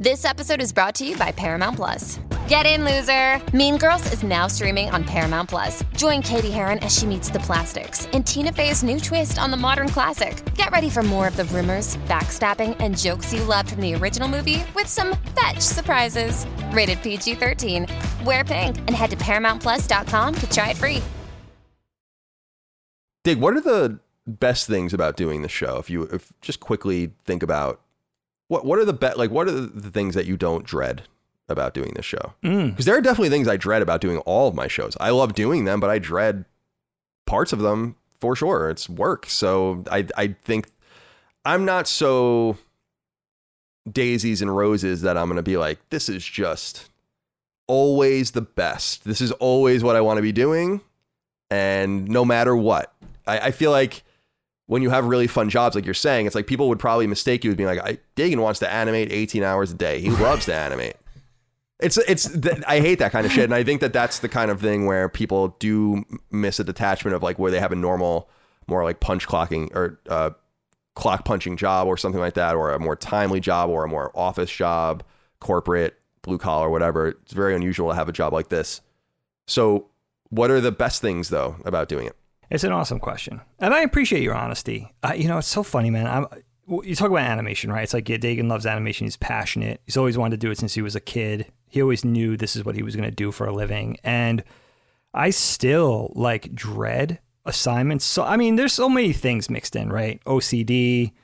This episode is brought to you by Paramount Plus. Get in, loser! Mean Girls is now streaming on Paramount Plus. Join Katie Heron as she meets the plastics and Tina Fey's new twist on the modern classic. Get ready for more of the rumors, backstabbing, and jokes you loved from the original movie with some fetch surprises. Rated P G thirteen. Wear pink and head to Paramount Plus dot com to try it free. Dig, what are the best things about doing this show? If you if just quickly think about What what are the be- like what are the things that you don't dread about doing this show? Mm. Because there are definitely things I dread about doing all of my shows. I love doing them, but I dread parts of them for sure. It's work. So I I think I'm not so daisies and roses that I'm going to be like, this is just always the best. This is always what I want to be doing. And no matter what, I, I feel like when you have really fun jobs, like you're saying, it's like people would probably mistake you as being like, I, Dagan wants to animate eighteen hours a day. He loves to animate. It's it's. Th- I hate that kind of shit. And I think that that's the kind of thing where people do miss a detachment of like where they have a normal, more like punch clocking or uh, clock punching job or something like that, or a more timely job or a more office job, corporate, blue collar, whatever. It's very unusual to have a job like this. So what are the best things, though, about doing it? It's an awesome question. And I appreciate your honesty. Uh, you know, it's so funny, man. I'm, you talk about animation, right? It's like, yeah, Dagan loves animation. He's passionate. He's always wanted to do it since he was a kid. He always knew this is what he was going to do for a living. And I still, like, dread assignments. So, I mean, there's so many things mixed in, right? O C D,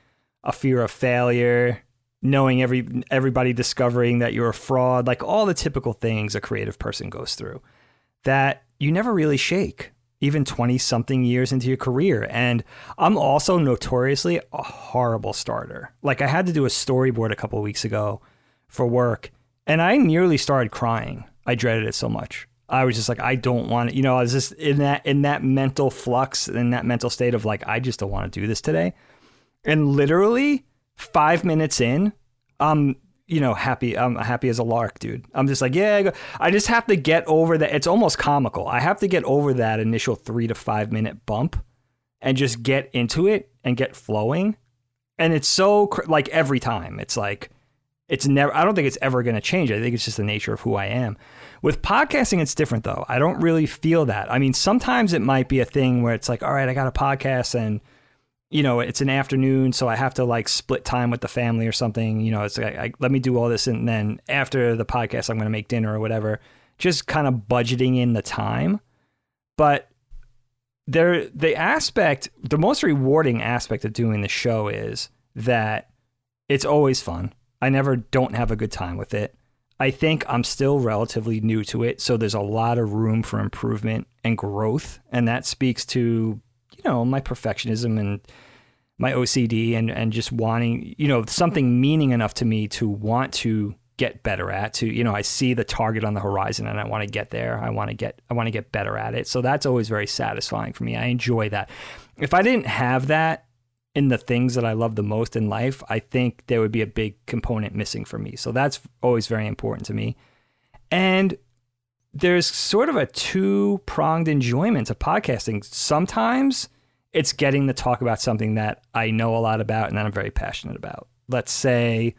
a fear of failure, knowing every everybody discovering that you're a fraud, like all the typical things a creative person goes through that you never really shake, even twenty-something years into your career. And I'm also notoriously a horrible starter. Like, I had to do a storyboard a couple of weeks ago for work, and I nearly started crying. I dreaded it so much. I was just like, I don't want it. You know, I was just in that in that mental flux, in that mental state of like, I just don't want to do this today. And literally five minutes in, um. you know, happy, I'm happy as a lark, dude. I'm just like, yeah, I just have to get over that. It's almost comical. I have to get over that initial three to five minute bump and just get into it and get flowing. And it's so like every time it's like, it's never, I don't think it's ever going to change. I think it's just the nature of who I am. With podcasting, it's different though. I don't really feel that. I mean, sometimes it might be a thing where it's like, all right, I got a podcast and you know, it's an afternoon, so I have to like split time with the family or something. You know, it's like, I, let me do all this. And then after the podcast, I'm going to make dinner or whatever, just kind of budgeting in the time. But there, the aspect, the most rewarding aspect of doing the show is that it's always fun. I never don't have a good time with it. I think I'm still relatively new to it, so there's a lot of room for improvement and growth, and that speaks to, you know, my perfectionism and my O C D and, and just wanting, you know, something meaning enough to me to want to get better at, to, you know, I see the target on the horizon and I want to get there. I want to get, I want to get better at it. So that's always very satisfying for me. I enjoy that. If I didn't have that in the things that I love the most in life, I think there would be a big component missing for me. So that's always very important to me. And there's sort of a two-pronged enjoyment of podcasting. Sometimes it's getting to talk about something that I know a lot about and that I'm very passionate about. Let's say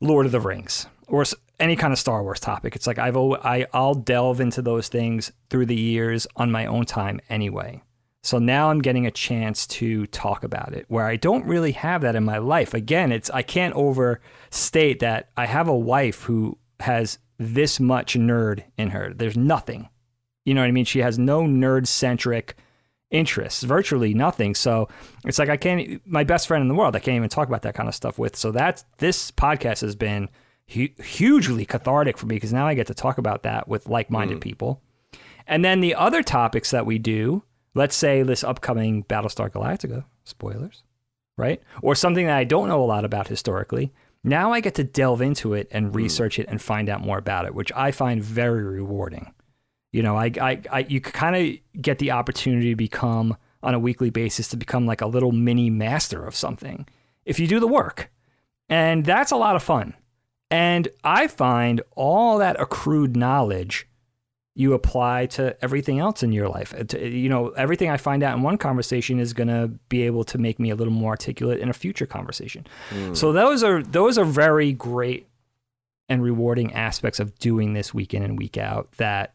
Lord of the Rings or any kind of Star Wars topic. It's like I've I, I'll delve into those things through the years on my own time anyway. So now I'm getting a chance to talk about it where I don't really have that in my life. Again, it's I can't overstate that I have a wife who has this much nerd in her. There's nothing. You know what I mean? She has no nerd-centric interests, virtually nothing. So it's like I can't, my best friend in the world, I can't even talk about that kind of stuff with. So that's, this podcast has been hu- hugely cathartic for me because now I get to talk about that with like-minded mm. people. And then the other topics that we do, let's say this upcoming Battlestar Galactica, spoilers, right? Or something that I don't know a lot about historically. Now I get to delve into it and research mm. it and find out more about it, which I find very rewarding. You know, I, I, I you kind of get the opportunity to become, on a weekly basis, to become like a little mini master of something if you do the work. And that's a lot of fun. And I find all that accrued knowledge you apply to everything else in your life. You know, everything I find out in one conversation is going to be able to make me a little more articulate in a future conversation. Mm. So those are those are very great and rewarding aspects of doing this week in and week out that,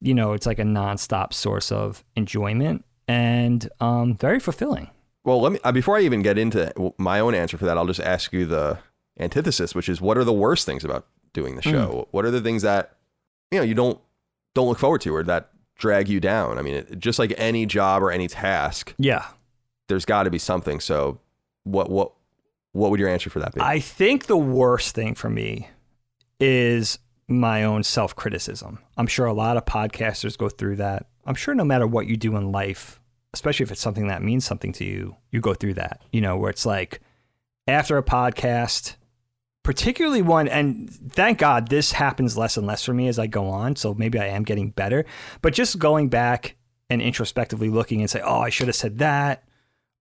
you know, it's like a nonstop source of enjoyment and um, very fulfilling. Well, let me uh, before I even get into my own answer for that, I'll just ask you the antithesis, which is what are the worst things about doing the show? Mm. What are the things that, you know, you don't don't look forward to or that drag you down? I mean, it, just like any job or any task. Yeah, there's got to be something. So what what what would your answer for that be? I think the worst thing for me is my own self-criticism. I'm sure a lot of podcasters go through that. I'm sure no matter what you do in life, especially if it's something that means something to you, you go through that, you know, where it's like after a podcast, particularly one, and thank God this happens less and less for me as I go on. So maybe I am getting better, but just going back and introspectively looking and say, oh, I should have said that,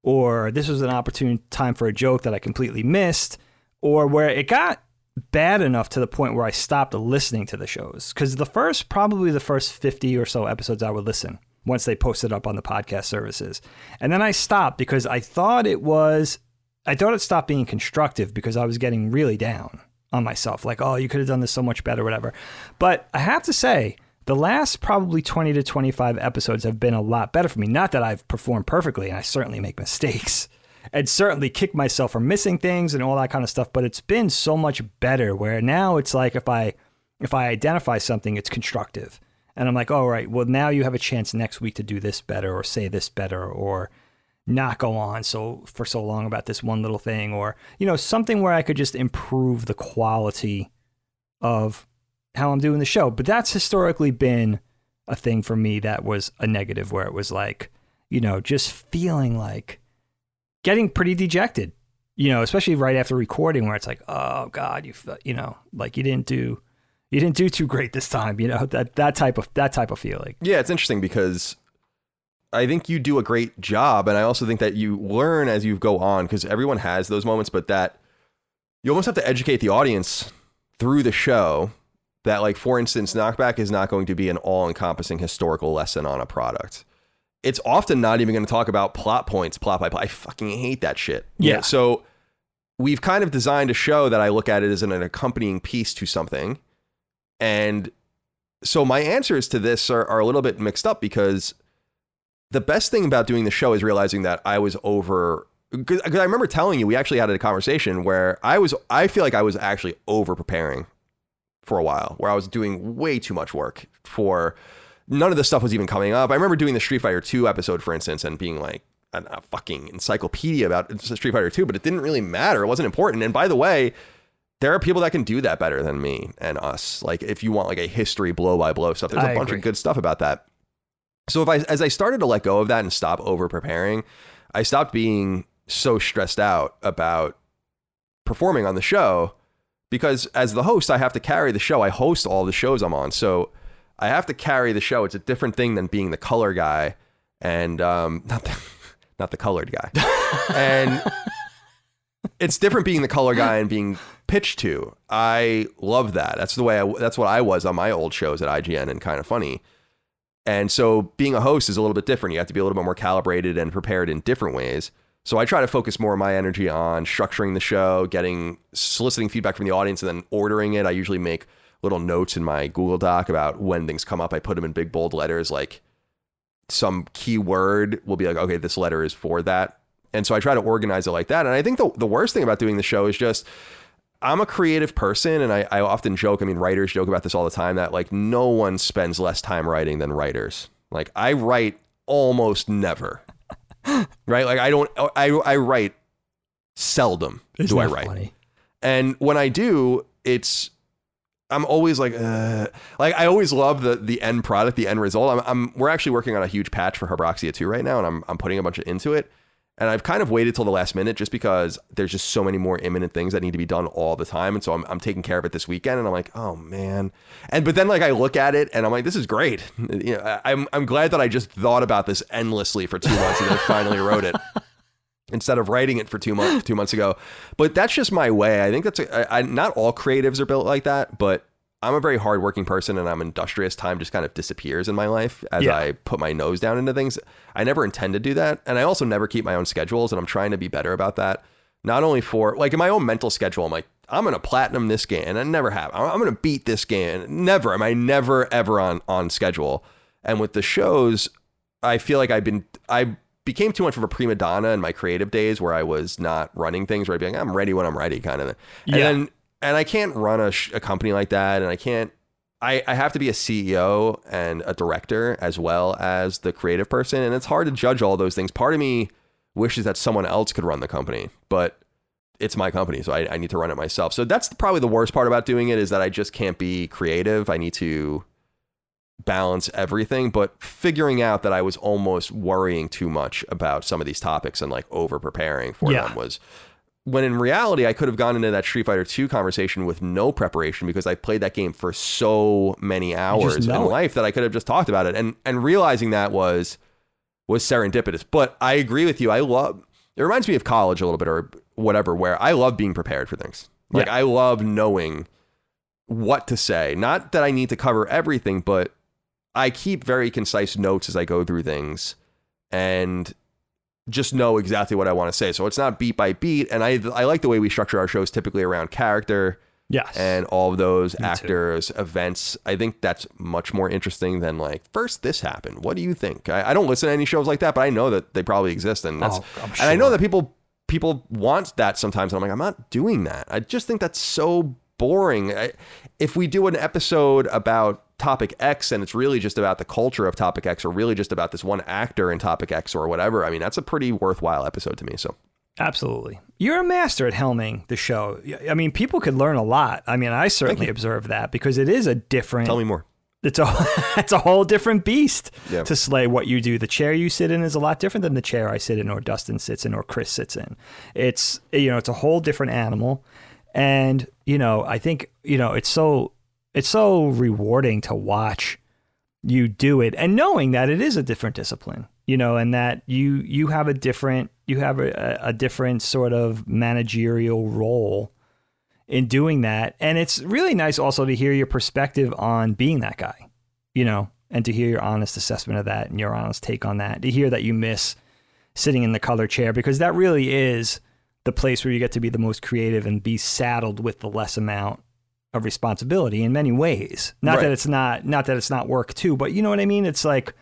or this was an opportune time for a joke that I completely missed, or where it got bad enough to the point where I stopped listening to the shows. Because the first, probably the first fifty or so episodes I would listen once they posted up on the podcast services. And then I stopped because I thought it was, I thought it stopped being constructive because I was getting really down on myself. Like, oh, you could have done this so much better, whatever. But I have to say, the last probably twenty to twenty-five episodes have been a lot better for me. Not that I've performed perfectly, and I certainly make mistakes and certainly kick myself for missing things and all that kind of stuff. But it's been so much better where now it's like if I if I identify something, it's constructive. And I'm like, all right, well, now you have a chance next week to do this better or say this better or not go on so for so long about this one little thing, or, you know, something where I could just improve the quality of how I'm doing the show. But that's historically been a thing for me that was a negative, where it was like, you know, just feeling like, getting pretty dejected, you know, especially right after recording, where it's like, oh God, you, you know, like you didn't do, you didn't do too great this time, you know, that, that type of, that type of feeling. Yeah. It's interesting because I think you do a great job. And I also think that you learn as you go on, because everyone has those moments, but that you almost have to educate the audience through the show that, like, for instance, Knockback is not going to be an all encompassing historical lesson on a product. It's often not even going to talk about plot points, plot by plot. I fucking hate that shit. Yeah. So we've kind of designed a show that I look at it as an, an accompanying piece to something. And so my answers to this are, are a little bit mixed up, because the best thing about doing the show is realizing that I was over, because I remember telling you, we actually had a conversation where I was, I feel like I was actually over preparing for a while, where I was doing way too much work for, none of this stuff was even coming up. I remember doing the Street Fighter two episode, for instance, and being like a, a fucking encyclopedia about Street Fighter two, but it didn't really matter. It wasn't important. And by the way, there are people that can do that better than me and us. Like if you want like a history blow by blow stuff, there's a I bunch agree. of good stuff about that. So if I, as I started to let go of that and stop over preparing, I stopped being so stressed out about performing on the show, because as the host, I have to carry the show. I host all the shows I'm on. So I have to carry the show. It's a different thing than being the color guy and um, not the, not the colored guy. And it's different being the color guy and being pitched to. I love that. That's the way I, that's what I was on my old shows at I G N and Kind of Funny. And so being a host is a little bit different. You have to be a little bit more calibrated and prepared in different ways. So I try to focus more of my energy on structuring the show, getting soliciting feedback from the audience and then ordering it. I usually make little notes in my Google Doc about when things come up. I put them in big bold letters, like some keyword will be like, OK, this letter is for that. And so I try to organize it like that. And I think the, the worst thing about doing the show is just I'm a creative person. And I, I often joke, I mean, writers joke about this all the time, that like no one spends less time writing than writers. Like I write almost never. Right. Like I don't I, I write seldom. Isn't do I write? Funny? And when I do, it's I'm always like, uh, like I always love the the end product, the end result. I'm, I'm we're actually working on a huge patch for Hyproxia two right now, and I'm I'm putting a bunch of into it. And I've kind of waited till the last minute just because there's just so many more imminent things that need to be done all the time. And so I'm I'm taking care of it this weekend. And I'm like, oh, man. And but then like I look at it and I'm like, this is great. You know, I'm I'm glad that I just thought about this endlessly for two months and then finally wrote it instead of writing it for two months, two months ago. But that's just my way. I think that's a, I, I, not all creatives are built like that, but I'm a very hardworking person and I'm industrious. Time just kind of disappears in my life as yeah. I put my nose down into things. I never intend to do that. And I also never keep my own schedules. And I'm trying to be better about that. Not only for like in my own mental schedule, I'm like, I'm going to platinum this game. And I never have. I'm going to beat this game. Never. Am I never, ever on, on schedule. And with the shows, I feel like I've been, I became too much of a prima donna in my creative days where I was not running things where I'd be like, I'm ready when I'm ready kind of. And yeah. then And I can't run a, sh- a company like that. And I can't I, I have to be a C E O and a director as well as the creative person. And it's hard to judge all those things. Part of me wishes that someone else could run the company, but it's my company. So I, I need to run it myself. So that's probably the worst part about doing it is that I just can't be creative. I need to balance everything. But figuring out that I was almost worrying too much about some of these topics and like over preparing for yeah. them was. When in reality, I could have gone into that Street Fighter two conversation with no preparation because I played that game for so many hours in life that I could have just talked about it. And and realizing that was was serendipitous. But I agree with you. I love it reminds me of college a little bit or whatever, where I love being prepared for things. Like yeah. I love knowing what to say. Not that I need to cover everything, but I keep very concise notes as I go through things. And just know exactly what I want to say. So it's not beat by beat. And I I like the way we structure our shows typically around character. Yes. And all of those Me actors, too. Events. I think that's much more interesting than like, first this happened. What do you think? I, I don't listen to any shows like that, but I know that they probably exist. And that's oh, I'm sure. And I know that people people want that sometimes. And I'm like, I'm not doing that. I just think that's so boring. I, if we do an episode about topic X and it's really just about the culture of topic X or really just about this one actor in topic X or whatever, I mean, that's a pretty worthwhile episode to me. So absolutely. You're a master at helming the show. I mean, people could learn a lot. I mean, I certainly observe that because it is a different. Tell me more. It's a, it's a whole different beast yeah. to slay what you do. The chair you sit in is a lot different than the chair I sit in or Dustin sits in or Chris sits in. It's, you know, it's a whole different animal. And, you know, I think, you know, it's so it's so rewarding to watch you do it and knowing that it is a different discipline, you know, and that you you have a different you have a, a different sort of managerial role in doing that. And it's really nice also to hear your perspective on being that guy, you know, and to hear your honest assessment of that and your honest take on that, to hear that you miss sitting in the color chair, because that really is the place where you get to be the most creative and be saddled with the less amount of responsibility in many ways. Not right. that it's not, not that it's not work too, but you know what I mean? It's like,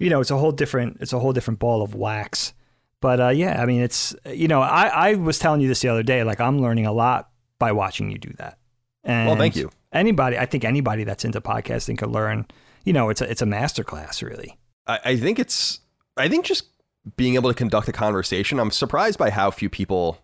you know, it's a whole different, it's a whole different ball of wax. But uh, yeah, I mean, it's, you know, I, I was telling you this the other day, like I'm learning a lot by watching you do that. And well, thank you. Anybody, I think anybody that's into podcasting could learn, you know, it's a, it's a masterclass really. I, I think it's, I think just being able to conduct a conversation, I'm surprised by how few people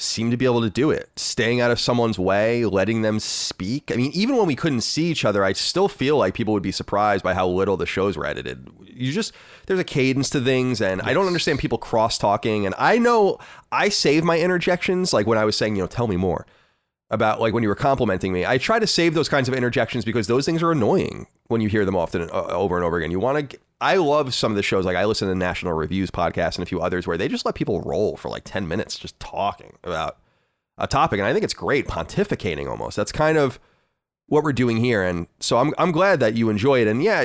seem to be able to do it. Staying out of someone's way, letting them speak. I mean, even when we couldn't see each other, I still feel like people would be surprised by how little the shows were edited. You just, there's a cadence to things, and yes. I don't understand people cross-talking. And I know I save my interjections, like when I was saying, you know, tell me more about, like when you were complimenting me. I try to save those kinds of interjections because those things are annoying when you hear them often uh, over and over again. You want to, I love some of the shows, like I listen to National Reviews podcast and a few others where they just let people roll for like ten minutes just talking about a topic. And I think it's great, pontificating almost. That's kind of what we're doing here. And so I'm I'm glad that you enjoy it. And yeah,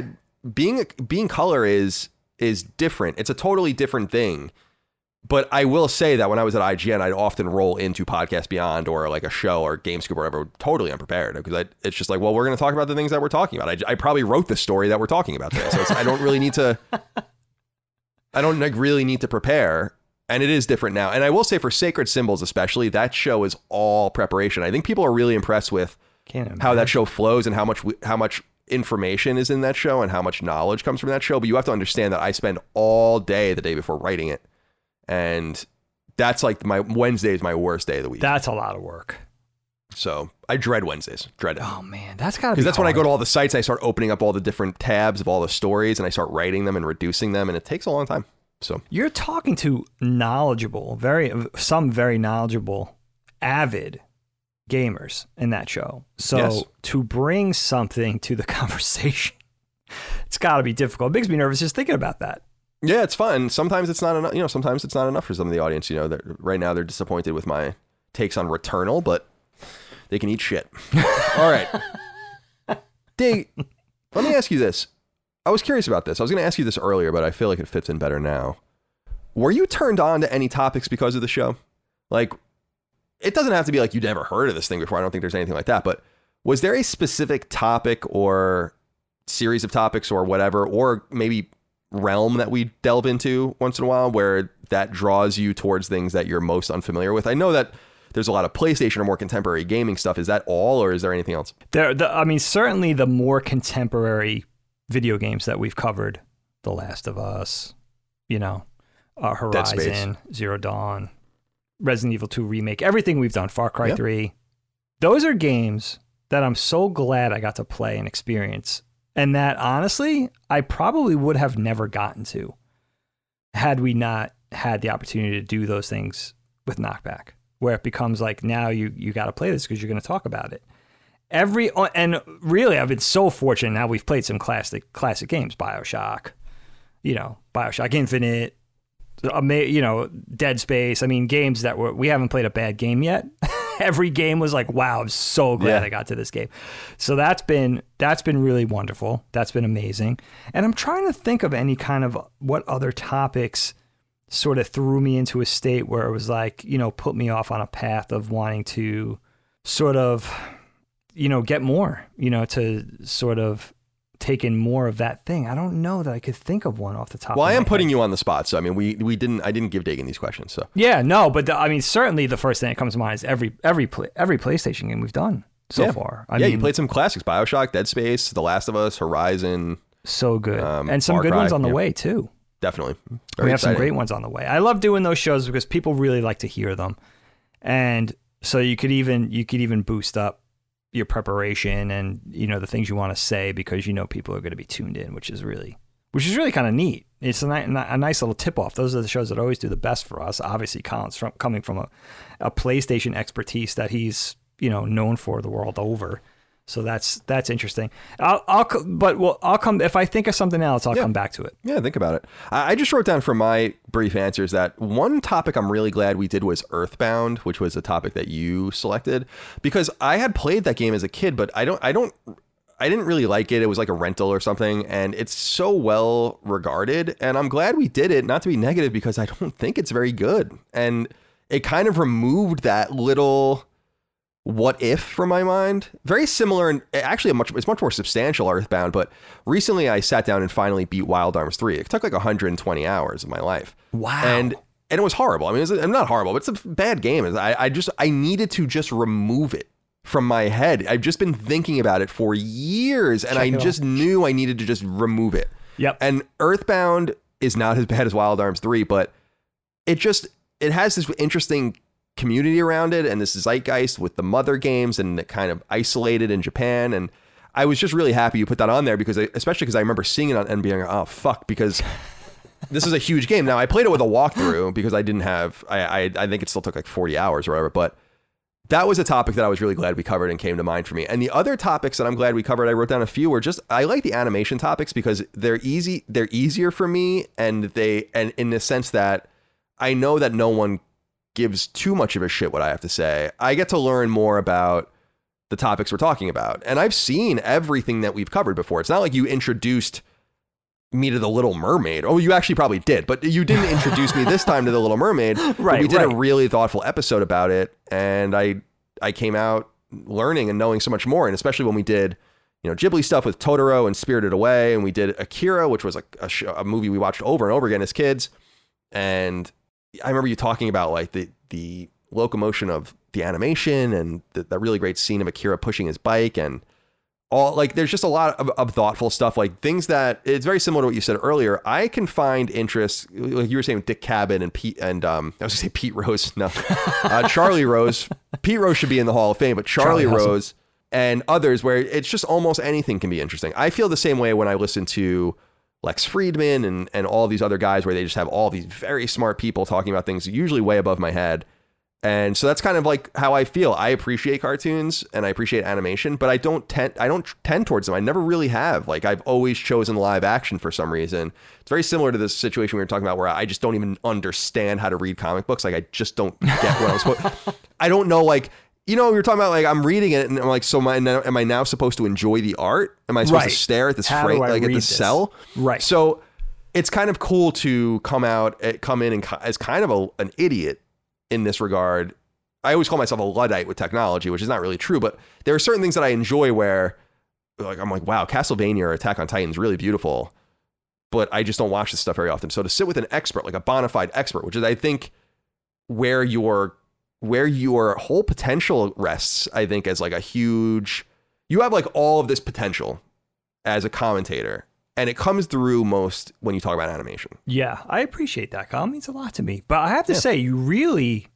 being being color is is different. It's a totally different thing. But I will say that when I was at I G N, I'd often roll into Podcast Beyond or like a show or Game Scoop or whatever, totally unprepared, because it's just like, well, we're going to talk about the things that we're talking about. I, I probably wrote the story that we're talking about today, so it's, I don't really need to. I don't like, really need to prepare, and it is different now. And I will say for Sacred Symbols, especially, that show is all preparation. I think people are really impressed with how that show flows and how much we, how much information is in that show and how much knowledge comes from that show. But you have to understand that I spend all day the day before writing it. And that's like my Wednesday is my worst day of the week. That's a lot of work. So I dread Wednesdays. Dread it. Oh, man, that's gotta be because that's hard. When I go to all the sites, I start opening up all the different tabs of all the stories and I start writing them and reducing them. And it takes a long time. So you're talking to knowledgeable, very some very knowledgeable, avid gamers in that show. So yes. To bring something to the conversation, it's got to be difficult. It makes me nervous just thinking about that. Yeah, it's fun. Sometimes it's not enough. You know, sometimes it's not enough for some of the audience. You know, that right now they're disappointed with my takes on Returnal, but they can eat shit. All right. Dig, let me ask you this. I was curious about this. I was going to ask you this earlier, but I feel like it fits in better now. Were you turned on to any topics because of the show? Like, it doesn't have to be like you'd never heard of this thing before. I don't think there's anything like that. But was there a specific topic or series of topics or whatever, or maybe realm that we delve into once in a while where that draws you towards things that you're most unfamiliar with? I know that there's a lot of PlayStation or more contemporary gaming stuff. Is that all, or is there anything else? There, the, I mean, certainly the more contemporary video games that we've covered, The Last of Us, you know, uh, Horizon, Zero Dawn, Resident Evil two Remake, everything we've done, Far Cry yeah. three. Those are games that I'm so glad I got to play and experience. And that, honestly, I probably would have never gotten to had we not had the opportunity to do those things with Knockback, where it becomes like, now you you got to play this because you're going to talk about it. Every And really, I've been so fortunate now we've played some classic classic games, BioShock, you know, BioShock Infinite, you know, Dead Space. I mean, games that were, we haven't played a bad game yet. Every game was like, wow, I'm so glad yeah. I got to this game. So that's been that's been really wonderful. That's been amazing. And I'm trying to think of any kind of what other topics sort of threw me into a state where it was like, you know, put me off on a path of wanting to sort of, you know, get more, you know, to sort of take in more of that thing. I don't know that I could think of one off the top. Well, of I am putting head. you on the spot. So, I mean, we, we didn't, I didn't give Dagan these questions. So yeah, no, but the, I mean, certainly the first thing that comes to mind is every, every, play, every PlayStation game we've done so yeah. far. I yeah. Mean, you played some classics, BioShock, Dead Space, The Last of Us, Horizon. So good. Um, and some Far good Cry, ones on the yeah. way too. Definitely. Very we have exciting. some great ones on the way. I love doing those shows because people really like to hear them. And so you could even, you could even boost up your preparation and, you know, the things you want to say, because you know people are going to be tuned in, which is really, which is really kind of neat. It's a, ni- a nice little tip off. Those are the shows that always do the best for us. Obviously, Colin's from, coming from a, a PlayStation expertise that he's, you know, known for the world over. So that's that's interesting. I'll, I'll but we'll, I'll come if I think of something else. I'll yeah. come back to it. Yeah, think about it. I just wrote down for my brief answers that one topic I'm really glad we did was Earthbound, which was a topic that you selected, because I had played that game as a kid, but I don't, I don't, I didn't really like it. It was like a rental or something, and it's so well regarded, and I'm glad we did it. Not to be negative, because I don't think it's very good, and it kind of removed that little what if from my mind. Very similar, and actually a much it's much more substantial Earthbound, but recently I sat down and finally beat Wild Arms three. It took like one hundred twenty hours of my life. Wow. And and it was horrible. I mean, it's not horrible, but it's a bad game. I, I just I needed to just remove it from my head. I've just been thinking about it for years, and Check I just off. knew I needed to just remove it. Yep. And Earthbound is not as bad as Wild Arms three, but it just it has this interesting community around it and this zeitgeist with the mother games and it kind of isolated in Japan. And I was just really happy you put that on there, because I, especially because I remember seeing it on and being like, oh, fuck, because this is a huge game. Now, I played it with a walkthrough because I didn't have I, I I think it still took like forty hours or whatever. But that was a topic that I was really glad we covered and came to mind for me. And the other topics that I'm glad we covered, I wrote down a few, were just, I like the animation topics because they're easy. They're easier for me. And they and in the sense that I know that no one gives too much of a shit what I have to say. I get to learn more about the topics we're talking about. And I've seen everything that we've covered before. It's not like you introduced me to The Little Mermaid. Oh, you actually probably did, but you didn't introduce me this time to The Little Mermaid. Right. We did right. a really thoughtful episode about it. And I, I came out learning and knowing so much more. And especially when we did, you know, Ghibli stuff with Totoro and Spirited Away. And we did Akira, which was a, a, show, a movie we watched over and over again as kids. And I remember you talking about like the, the locomotion of the animation and the, that really great scene of Akira pushing his bike and all, like, there's just a lot of, of thoughtful stuff, like things that, it's very similar to what you said earlier. I can find interest, like you were saying, with Dick Cabot and Pete and um, I was gonna say Pete Rose, no, uh, Charlie Rose. Pete Rose should be in the Hall of Fame, but Charlie, Charlie Rose Hustle. And others, where it's just almost anything can be interesting. I feel the same way when I listen to Lex Friedman and and all these other guys, where they just have all these very smart people talking about things usually way above my head. And so that's kind of like how I feel. I appreciate cartoons and I appreciate animation, but I don't tend I don't tend towards them. I never really have. Like, I've always chosen live action for some reason. It's very similar to this situation we were talking about, where I just don't even understand how to read comic books. Like, I just don't get what I'm supposed to. I don't know. Like, you know, we were talking about, like, I'm reading it and I'm like, so am I now, am I now supposed to enjoy the art? Am I supposed right. to stare at this frame, like at this cell? Right. So it's kind of cool to come out, come in and as kind of a, an idiot. In this regard, I always call myself a Luddite with technology, which is not really true, but there are certain things that I enjoy where, like, I'm like, wow, Castlevania or Attack on Titan is really beautiful, but I just don't watch this stuff very often. So to sit with an expert, like a bona fide expert, which is, I think, where your where your whole potential rests, I think, as like a huge, you have like all of this potential as a commentator. And it comes through most when you talk about animation. Yeah, I appreciate that, Colin. It means a lot to me. But I have to yeah. say, you really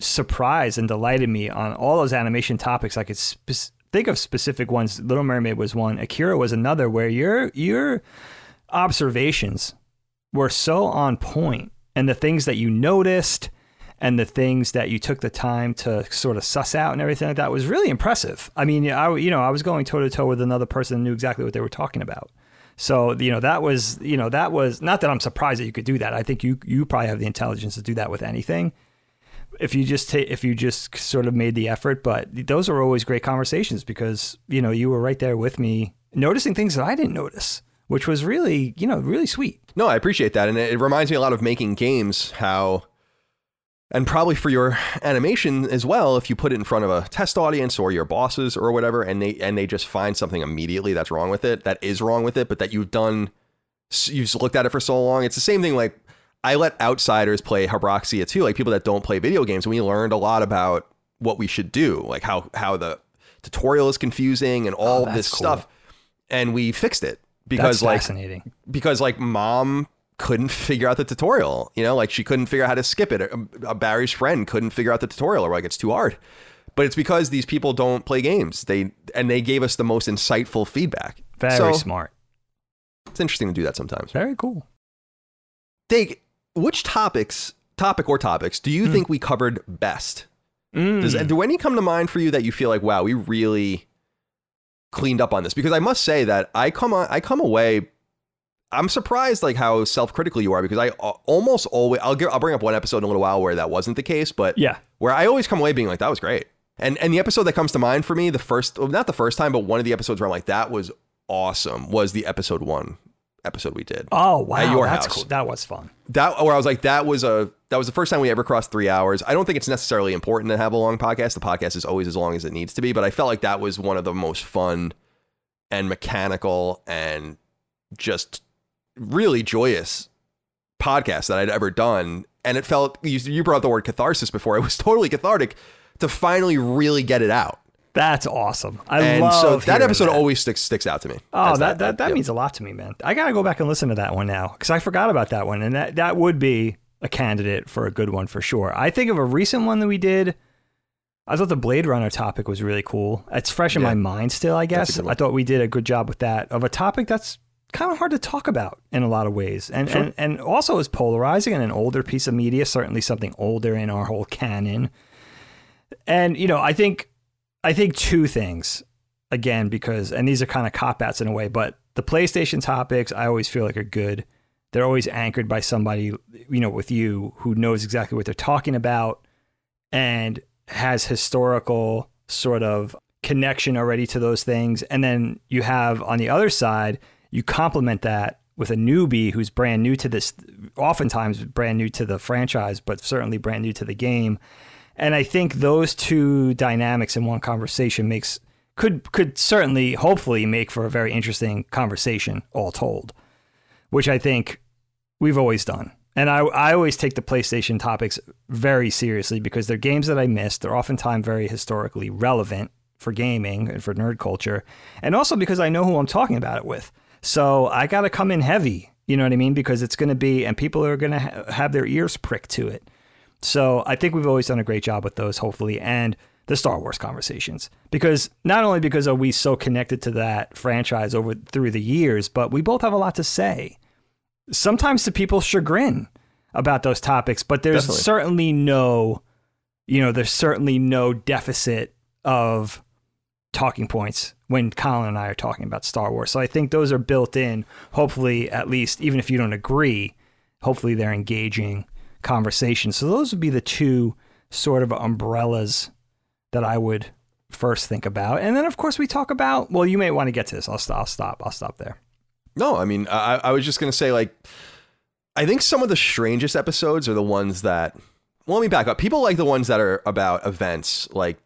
surprised and delighted me on all those animation topics. I could spe- think of specific ones. Little Mermaid was one. Akira was another, where your your observations were so on point. And the things that you noticed and the things that you took the time to sort of suss out and everything like that was really impressive. I mean, I, you know, I was going toe-to-toe with another person who knew exactly what they were talking about. So, you know, that was, you know, that was not that I'm surprised that you could do that. I think you, you probably have the intelligence to do that with anything. If you just take, if you just sort of made the effort, but those are always great conversations because, you know, you were right there with me noticing things that I didn't notice, which was really, you know, really sweet. No, I appreciate that. And it reminds me a lot of making games, how, and probably for your animation as well, if you put it in front of a test audience or your bosses or whatever, and they and they just find something immediately that's wrong with it, that is wrong with it, but that you've done, you've looked at it for so long. It's the same thing. Like, I let outsiders play Hyproxia two, like people that don't play video games. And we learned a lot about what we should do, like how, how the tutorial is confusing and all oh, this cool. stuff. And we fixed it because that's like, fascinating. Because like mom couldn't figure out the tutorial, you know, like she couldn't figure out how to skip it. A Barry's friend couldn't figure out the tutorial, or like it's too hard. But it's because these people don't play games. They and they gave us the most insightful feedback. Very so, smart. It's interesting to do that sometimes. Very cool. Dig, which topics, topic or topics, do you mm. think we covered best? Mm. Does do any come to mind for you that you feel like, wow, we really cleaned up on this? Because I must say that I come on, I come away. I'm surprised like how self-critical you are, because I almost always I'll give, I'll bring up one episode in a little while where that wasn't the case, but yeah, where I always come away being like, that was great. And and the episode that comes to mind for me, the first, well, not the first time, but one of the episodes where I'm like, that was awesome, was the episode one episode we did. Oh, wow. At your that's house. Cool. That was fun. That where I was like, that was a that was the first time we ever crossed three hours. I don't think it's necessarily important to have a long podcast. The podcast is always as long as it needs to be, but I felt like that was one of the most fun and mechanical and just really joyous podcast that I'd ever done. And it felt, you, you brought up the word catharsis before. It was totally cathartic to finally really get it out. That's awesome. I and love so that episode that. always sticks sticks out to me. Oh, that that, that, that yeah. means a lot to me, man. I got to go back and listen to that one now because I forgot about that one. And that, that would be a candidate for a good one for sure. I think of a recent one that we did. I thought the Blade Runner topic was really cool. It's fresh in yeah. my mind still, I guess. I thought we did a good job with that, of a topic that's kind of hard to talk about in a lot of ways. And, sure. and, and also is polarizing and an older piece of media, certainly something older in our whole canon. And, you know, I think, I think two things again, because, and these are kind of cop-outs in a way, but the PlayStation topics, I always feel like are good. They're always anchored by somebody, you know, with you who knows exactly what they're talking about and has historical sort of connection already to those things. And then you have on the other side, you complement that with a newbie who's brand new to this, oftentimes brand new to the franchise, but certainly brand new to the game. And I think those two dynamics in one conversation makes could could certainly, hopefully, make for a very interesting conversation all told, which I think we've always done. And I, I always take the PlayStation topics very seriously because they're games that I missed. They're oftentimes very historically relevant for gaming and for nerd culture. And also because I know who I'm talking about it with. So I got to come in heavy, you know what I mean? Because it's going to be, and people are going to ha- have their ears pricked to it. So I think we've always done a great job with those, hopefully. And the Star Wars conversations, because not only because are we so connected to that franchise over through the years, but we both have a lot to say. Sometimes to people's chagrin about those topics, but there's Definitely. certainly no, you know, there's certainly no deficit of talking points when Colin and I are talking about Star Wars. So I think those are built in, hopefully, at least, even if you don't agree, hopefully they're engaging conversations. So those would be the two sort of umbrellas that I would first think about. And then, of course, we talk about, well, you may want to get to this. I'll, st- I'll stop. I'll stop there. No, I mean, I, I was just going to say, like, I think some of the strangest episodes are the ones that, well, let me back up. People like the ones that are about events. Like,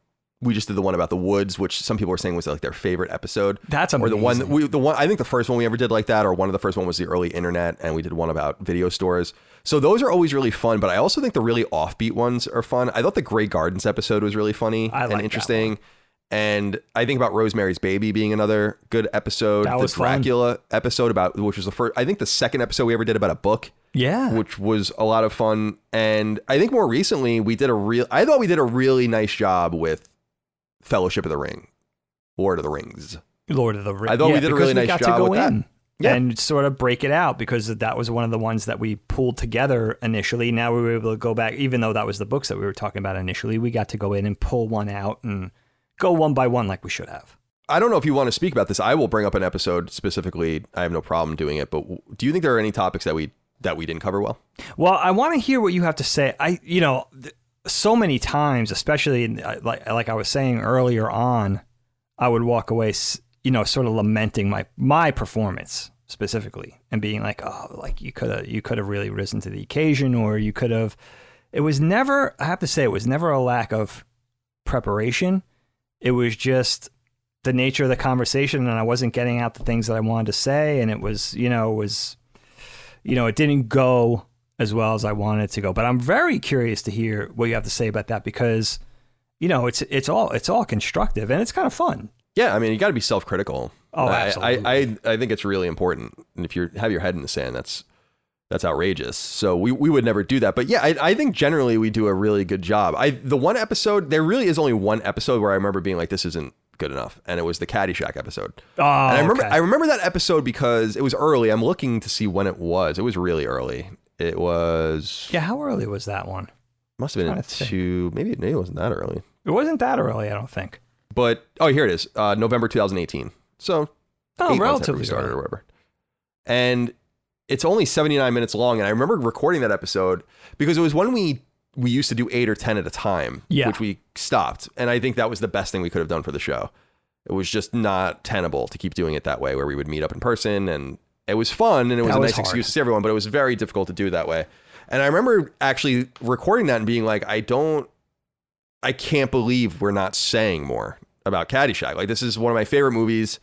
we just did the one about the woods, which some people were saying was like their favorite episode. That's amazing. Or the one that we, the one, I think the first one we ever did like that, or one of the first one was the early internet, and we did one about video stores. So those are always really fun, but I also think the really offbeat ones are fun. I thought the Grey Gardens episode was really funny I and like interesting. That one. And I think about Rosemary's Baby being another good episode. That was the Dracula fun. episode about, which was the first, I think the second episode we ever did about a book. Yeah. Which was a lot of fun. And I think more recently we did a real, I thought we did a really nice job with Fellowship of the Ring, Lord of the Rings. Lord of the Rings. I thought yeah, we did a really nice job to go with in that. Yeah. And sort of break it out because that was one of the ones that we pulled together initially. Now we were able to go back, even though that was the books that we were talking about initially, we got to go in and pull one out and go one by one like we should have. I don't know if you want to speak about this. I will bring up an episode specifically. I have no problem doing it. But do you think there are any topics that we that we didn't cover well? Well, I want to hear what you have to say. I, you know, th- so many times, especially in, like like I was saying earlier on, I would walk away, you know, sort of lamenting my my performance specifically and being like, oh, like you could have you could have really risen to the occasion, or you could have. It was never. I have to say, it was never a lack of preparation. It was just the nature of the conversation, and I wasn't getting out the things that I wanted to say. And it was, you know, it was, you know, it didn't go as well as I wanted it to go. But I'm very curious to hear what you have to say about that, because, you know, it's, it's all, it's all constructive and it's kind of fun. Yeah. I mean, you gotta be self-critical. Oh, absolutely. I, I, I think it's really important. And if you have your head in the sand, that's, that's outrageous. So we, we would never do that. But yeah, I, I think generally we do a really good job. I the one episode, there really is only one episode where I remember being like, this isn't good enough. And it was the Caddyshack episode. Oh, and I remember okay. I remember that episode because it was early. I'm looking to see when it was. It was really early. It was. Yeah. How early was that one? Must have been two. Maybe it wasn't that early. It wasn't that early, I don't think. But oh, here it is. Uh, November twenty eighteen. So. Oh, relatively started or whatever. And it's only seventy-nine minutes long. And I remember recording that episode because it was when we we used to do eight or ten at a time, yeah. which we stopped. And I think that was the best thing we could have done for the show. It was just not tenable to keep doing it that way, where we would meet up in person. And it was fun, and it was that a nice was excuse to see everyone, but it was very difficult to do that way. And I remember actually recording that and being like, I don't, I can't believe we're not saying more about Caddyshack. Like, this is one of my favorite movies.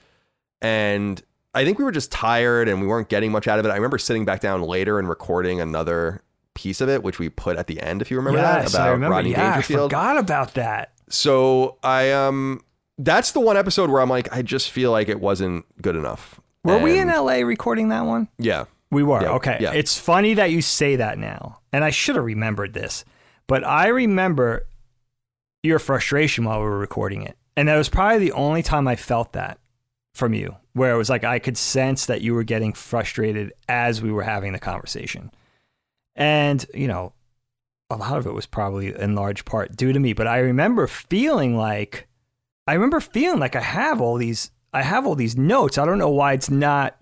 And I think we were just tired and we weren't getting much out of it. I remember sitting back down later and recording another piece of it, which we put at the end, if you remember yes, that, about I remember, Rodney yeah, Dangerfield. I forgot about that. So I, um, that's the one episode where I'm like, I just feel like it wasn't good enough. Were and we in L A recording that one? Yeah. We were. Yeah. Okay. Yeah. It's funny that you say that now. And I should have remembered this. But I remember your frustration while we were recording it. And that was probably the only time I felt that from you, where it was like I could sense that you were getting frustrated as we were having the conversation. And, you know, a lot of it was probably in large part due to me. But I remember feeling like I remember feeling like I have all these I have all these notes. I don't know why it's not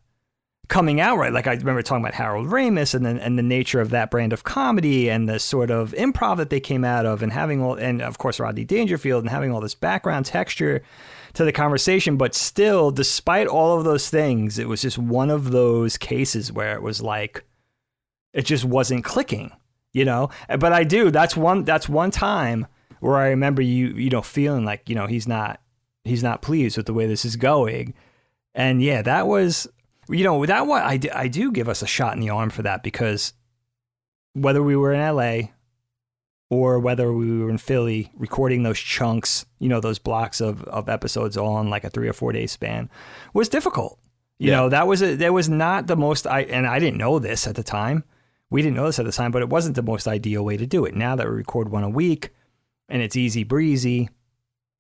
coming out right. Like I remember talking about Harold Ramis and then and the nature of that brand of comedy and the sort of improv that they came out of, and having all, and of course Rodney Dangerfield, and having all this background texture to the conversation. But still, despite all of those things, it was just one of those cases where it was like it just wasn't clicking, you know. But I do. That's one. That's one time where I remember you, you know, feeling like, you know, he's not he's not pleased with the way this is going. And yeah, that was. You know, that one, I do, I do give us a shot in the arm for that, because whether we were in L A or whether we were in Philly recording those chunks, you know, those blocks of, of episodes on like a three or four day span was difficult. You yeah. know, that was a, that was not the most, I and I didn't know this at the time. We didn't know this at the time, but it wasn't the most ideal way to do it. Now that we record one a week and it's easy breezy,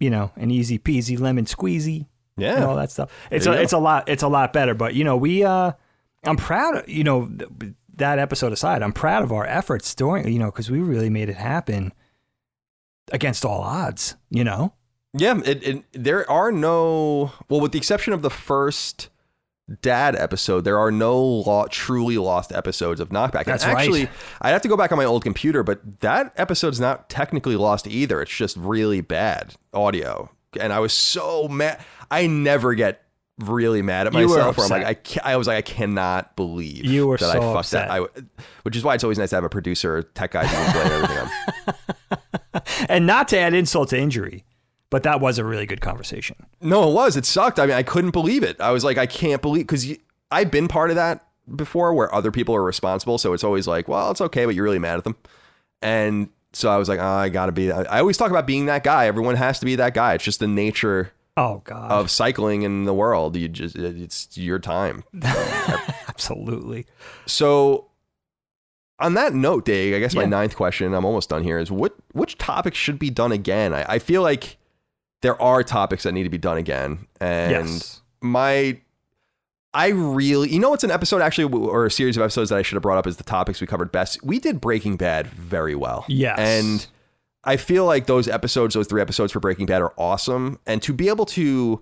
you know, an easy peasy lemon squeezy. Yeah, and all that stuff. It's a, it's a lot. It's a lot better. But you know, we. Uh, I'm proud of, you know, th- that episode aside, I'm proud of our efforts during, you know, because we really made it happen against all odds. You know. Yeah, it, it, there are no. Well, with the exception of the first dad episode, there are no lo- truly lost episodes of Knockback. That's and actually, right. I'd have to go back on my old computer, but that episode's not technically lost either. It's just really bad audio. And I was so mad. I never get really mad at myself. Where I'm like, I, can't, I was like, I cannot believe you were that so I fucked upset. That. I, which is why it's always nice to have a producer, tech guy, who can blame everything up. And not to add insult to injury, but that was a really good conversation. No, it was. It sucked. I mean, I couldn't believe it. I was like, I can't believe, because I've been part of that before, where other people are responsible. So it's always like, well, it's okay, but you're really mad at them. And so I was like, oh, I got to be that. I always talk about being that guy. Everyone has to be that guy. It's just the nature oh, God. of cycling in the world. You just, it's your time. Absolutely. So on that note, Dave, I guess yeah. my ninth question, I'm almost done here, is what which topics should be done again? I, I feel like there are topics that need to be done again. And yes. my... I really, you know, what's an episode actually, or a series of episodes that I should have brought up is the topics we covered best. We did Breaking Bad very well. Yes. And I feel like those episodes, those three episodes for Breaking Bad are awesome. And to be able to,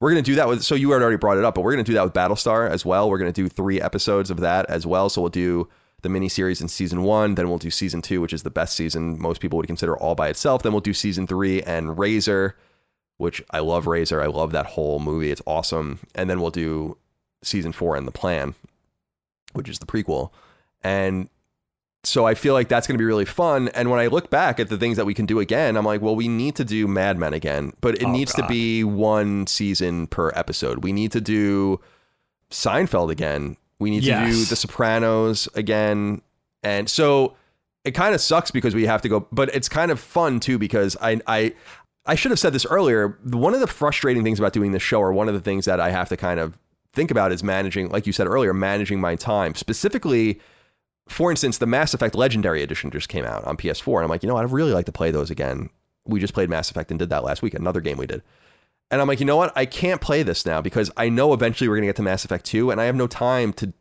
we're going to do that with, so you had already brought it up, but we're going to do that with Battlestar as well. We're going to do three episodes of that as well. So we'll do the miniseries in season one, then we'll do season two, which is the best season most people would consider all by itself. Then we'll do season three and Razor, which I love Razor. I love that whole movie. It's awesome. And then we'll do season four and The Plan, which is the prequel. And so I feel like that's going to be really fun. And when I look back at the things that we can do again, I'm like, well, we need to do Mad Men again, but it oh, needs God. to be one season per episode. We need to do Seinfeld again. We need yes. to do The Sopranos again. And so it kind of sucks because we have to go, but it's kind of fun too, because I, I, I should have said this earlier. One of the frustrating things about doing this show, or one of the things that I have to kind of think about, is managing, like you said earlier, managing my time. Specifically, for instance, the Mass Effect Legendary Edition just came out on P S four, and I'm like, you know what, I'd really like to play those again. We just played Mass Effect and did that last week, another game we did. And I'm like, you know what, I can't play this now, because I know eventually we're gonna get to Mass Effect two, and I have no time to,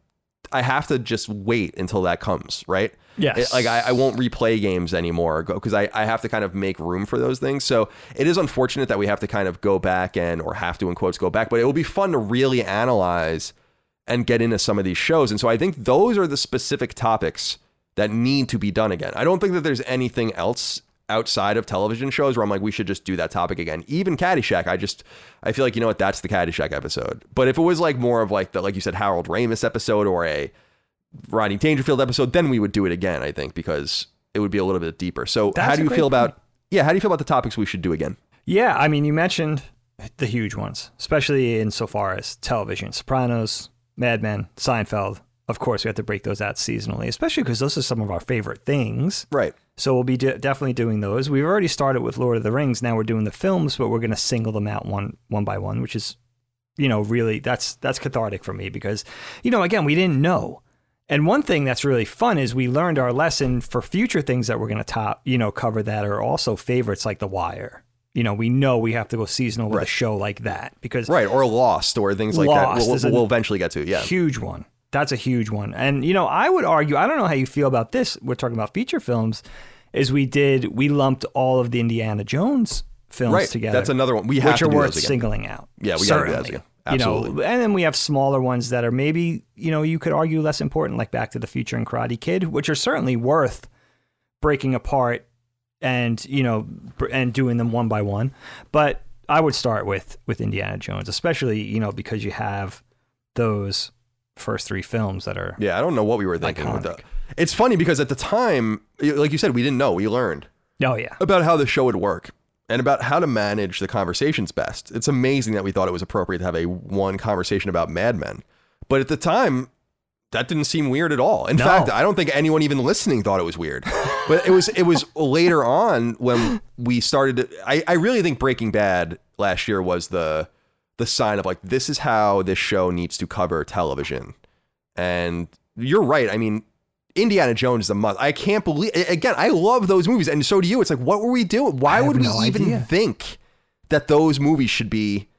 I have to just wait until that comes, right? Yes. It, like I, I won't replay games anymore, because I, I have to kind of make room for those things. So it is unfortunate that we have to kind of go back and, or have to in quotes, go back, but it will be fun to really analyze and get into some of these shows. And so I think those are the specific topics that need to be done again. I don't think that there's anything else outside of television shows where I'm like, we should just do that topic again. Even Caddyshack, I just, I feel like, you know what, that's the Caddyshack episode. But if it was like more of like the, like you said, Harold Ramis episode or a Rodney Dangerfield episode, then we would do it again, I think, because it would be a little bit deeper. So that's how do you feel point. about, yeah, how do you feel about the topics we should do again? Yeah, I mean, you mentioned the huge ones, especially insofar as television, Sopranos, Mad Men, Seinfeld. Of course, we have to break those out seasonally, especially because those are some of our favorite things. Right. So we'll be de- definitely doing those. We've already started with Lord of the Rings. Now we're doing the films, but we're going to single them out one one by one, which is, you know, really, that's that's cathartic for me because, you know, again, we didn't know. And one thing that's really fun is we learned our lesson for future things that we're going to top, you know, cover that are also favorites like The Wire. You know, we know we have to go seasonal with right. a show like that because right or Lost or things like Lost that. We'll, we'll, we'll eventually get to yeah, huge one. That's a huge one. And, you know, I would argue, I don't know how you feel about this. We're talking about feature films is we did. We lumped all of the Indiana Jones films right. together. That's another one. We have which to are do worth singling out. Yeah, we got to do that again. Absolutely. You know, and then we have smaller ones that are maybe, you know, you could argue less important, like Back to the Future and Karate Kid, which are certainly worth breaking apart and, you know, and doing them one by one. But I would start with with Indiana Jones, especially, you know, because you have those first three films that are. Yeah, I don't know what we were thinking. With that. It's funny because at the time, like you said, we didn't know. We learned. Oh, yeah. About how the show would work. And about how to manage the conversations best. It's amazing that we thought it was appropriate to have a one conversation about Mad Men. But at the time, that didn't seem weird at all. In no. fact, I don't think anyone even listening thought it was weird. But it was it was later on when we started. To, I, I really think Breaking Bad last year was the the sign of like, this is how this show needs to cover television. And you're right. I mean, Indiana Jones is a must. I can't believe, again, I love those movies. And so do you. It's like, what were we doing? Why would we even think that those movies should be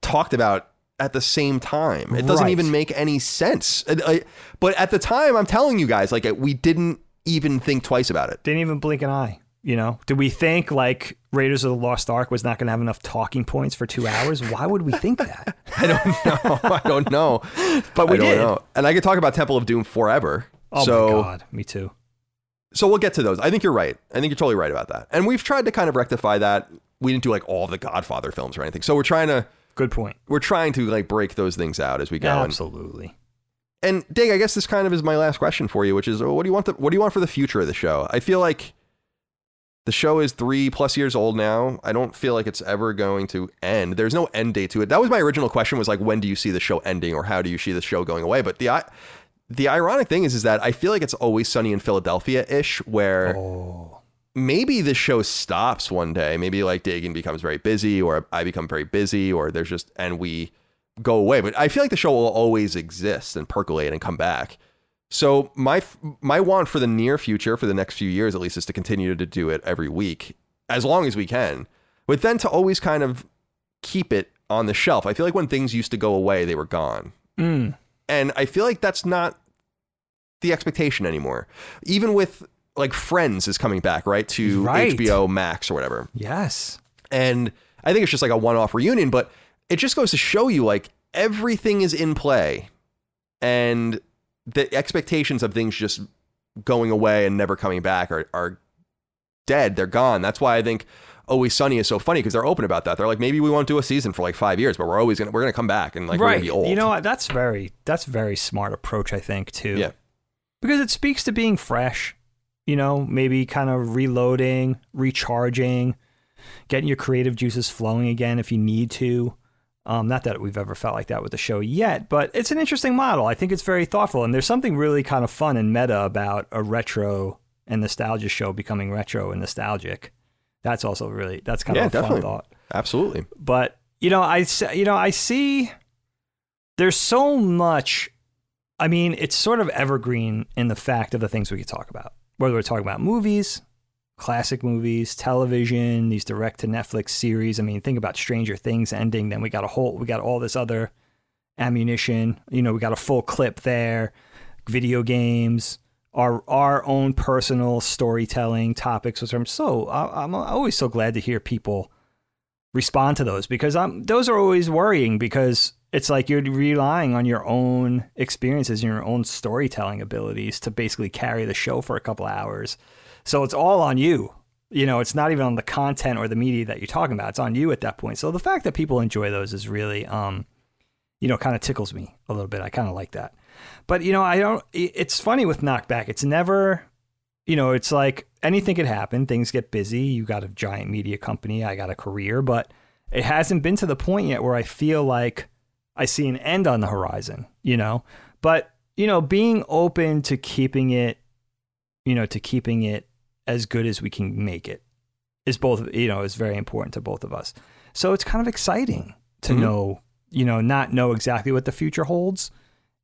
talked about at the same time? It doesn't even make any sense. But at the time, I'm telling you guys, like, we didn't even think twice about it. Didn't even blink an eye. You know, did we think like Raiders of the Lost Ark was not going to have enough talking points for two hours? Why would we think that? I don't know. I don't know. But we did. Know. And I could talk about Temple of Doom forever. Oh, so, my God. Me too. So we'll get to those. I think you're right. I think you're totally right about that. And we've tried to kind of rectify that. We didn't do like all the Godfather films or anything. So we're trying to. Good point. We're trying to like break those things out as we go. Absolutely. And, and Dig, I guess this kind of is my last question for you, which is what do you want? The, what do you want for the future of the show? I feel like the show is three plus years old now. I don't feel like it's ever going to end. There's no end date to it. That was my original question was like, when do you see the show ending or how do you see the show going away? But the I. The ironic thing is, is that I feel like it's Always Sunny in Philadelphia-ish, where oh. maybe the show stops one day. Maybe like Dagan becomes very busy or I become very busy or there's just and we go away. But I feel like the show will always exist and percolate and come back. So my my want for the near future, for the next few years, at least, is to continue to do it every week as long as we can. But then to always kind of keep it on the shelf. I feel like when things used to go away, they were gone. Mm. And I feel like that's not the expectation anymore. Even with like Friends is coming back, right? To right. H B O Max or whatever. Yes. And I think it's just like a one-off reunion, but it just goes to show you like everything is in play and the expectations of things just going away and never coming back are, are dead. They're gone. That's why I think Always Sunny is so funny because they're open about that. They're like, maybe we won't do a season for like five years, but we're always gonna we're gonna come back and like right. we're gonna be old. You know, that's very that's very smart approach, I think, too. Yeah, because it speaks to being fresh. You know, maybe kind of reloading, recharging, getting your creative juices flowing again if you need to. Um, not that we've ever felt like that with the show yet, but it's an interesting model. I think it's very thoughtful, and there's something really kind of fun and meta about a retro and nostalgia show becoming retro and nostalgic. That's also really, that's kind yeah, of a definitely. Fun thought. Absolutely. But, you know, I, you know, I see there's so much, I mean, it's sort of evergreen in the fact of the things we could talk about, whether we're talking about movies, classic movies, television, these direct to Netflix series. I mean, think about Stranger Things ending. Then we got a whole, we got all this other ammunition, you know, we got a full clip there, video games, Our our own personal storytelling topics, which I'm so I'm always so glad to hear people respond to those because I'm those are always worrying because it's like you're relying on your own experiences and your own storytelling abilities to basically carry the show for a couple hours. So it's all on you. You know, it's not even on the content or the media that you're talking about. It's on you at that point. So the fact that people enjoy those is really, um, you know, kind of tickles me a little bit. I kind of like that. But, you know, I don't, it's funny with Knockback. It's never, you know, it's like anything could happen. Things get busy. You got a giant media company. I got a career, but it hasn't been to the point yet where I feel like I see an end on the horizon, you know, but, you know, being open to keeping it, you know, to keeping it as good as we can make it is both, you know, is very important to both of us. So it's kind of exciting to mm-hmm. know, you know, not know exactly what the future holds.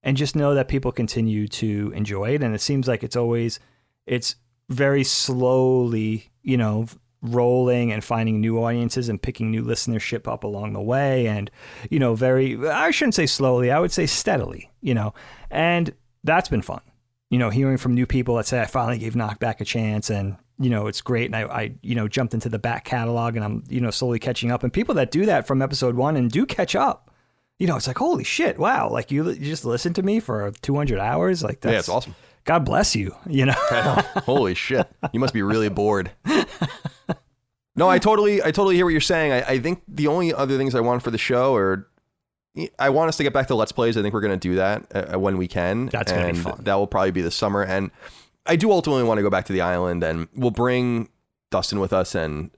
and just know that people continue to enjoy it. And it seems like it's always, it's very slowly, you know, rolling and finding new audiences and picking new listenership up along the way. And, you know, very, I shouldn't say slowly, I would say steadily, you know, and that's been fun. You know, hearing from new people that say, I finally gave Knockback a chance and, you know, it's great. And I, I, you know, jumped into the back catalog and I'm, you know, slowly catching up. And people that do that from episode one and do catch up, you know, it's like, holy shit, wow. Like you, you just listened to me for two hundred hours. Like that's, yeah, it's awesome. God bless you, you know. Holy shit. You must be really bored. No, I totally, I totally hear what you're saying. I, I think the only other things I want for the show are, I want us to get back to Let's Plays. I think we're going to do that uh, when we can. That's going to be fun. That will probably be this summer. And I do ultimately want to go back to the island, and we'll bring Dustin with us. And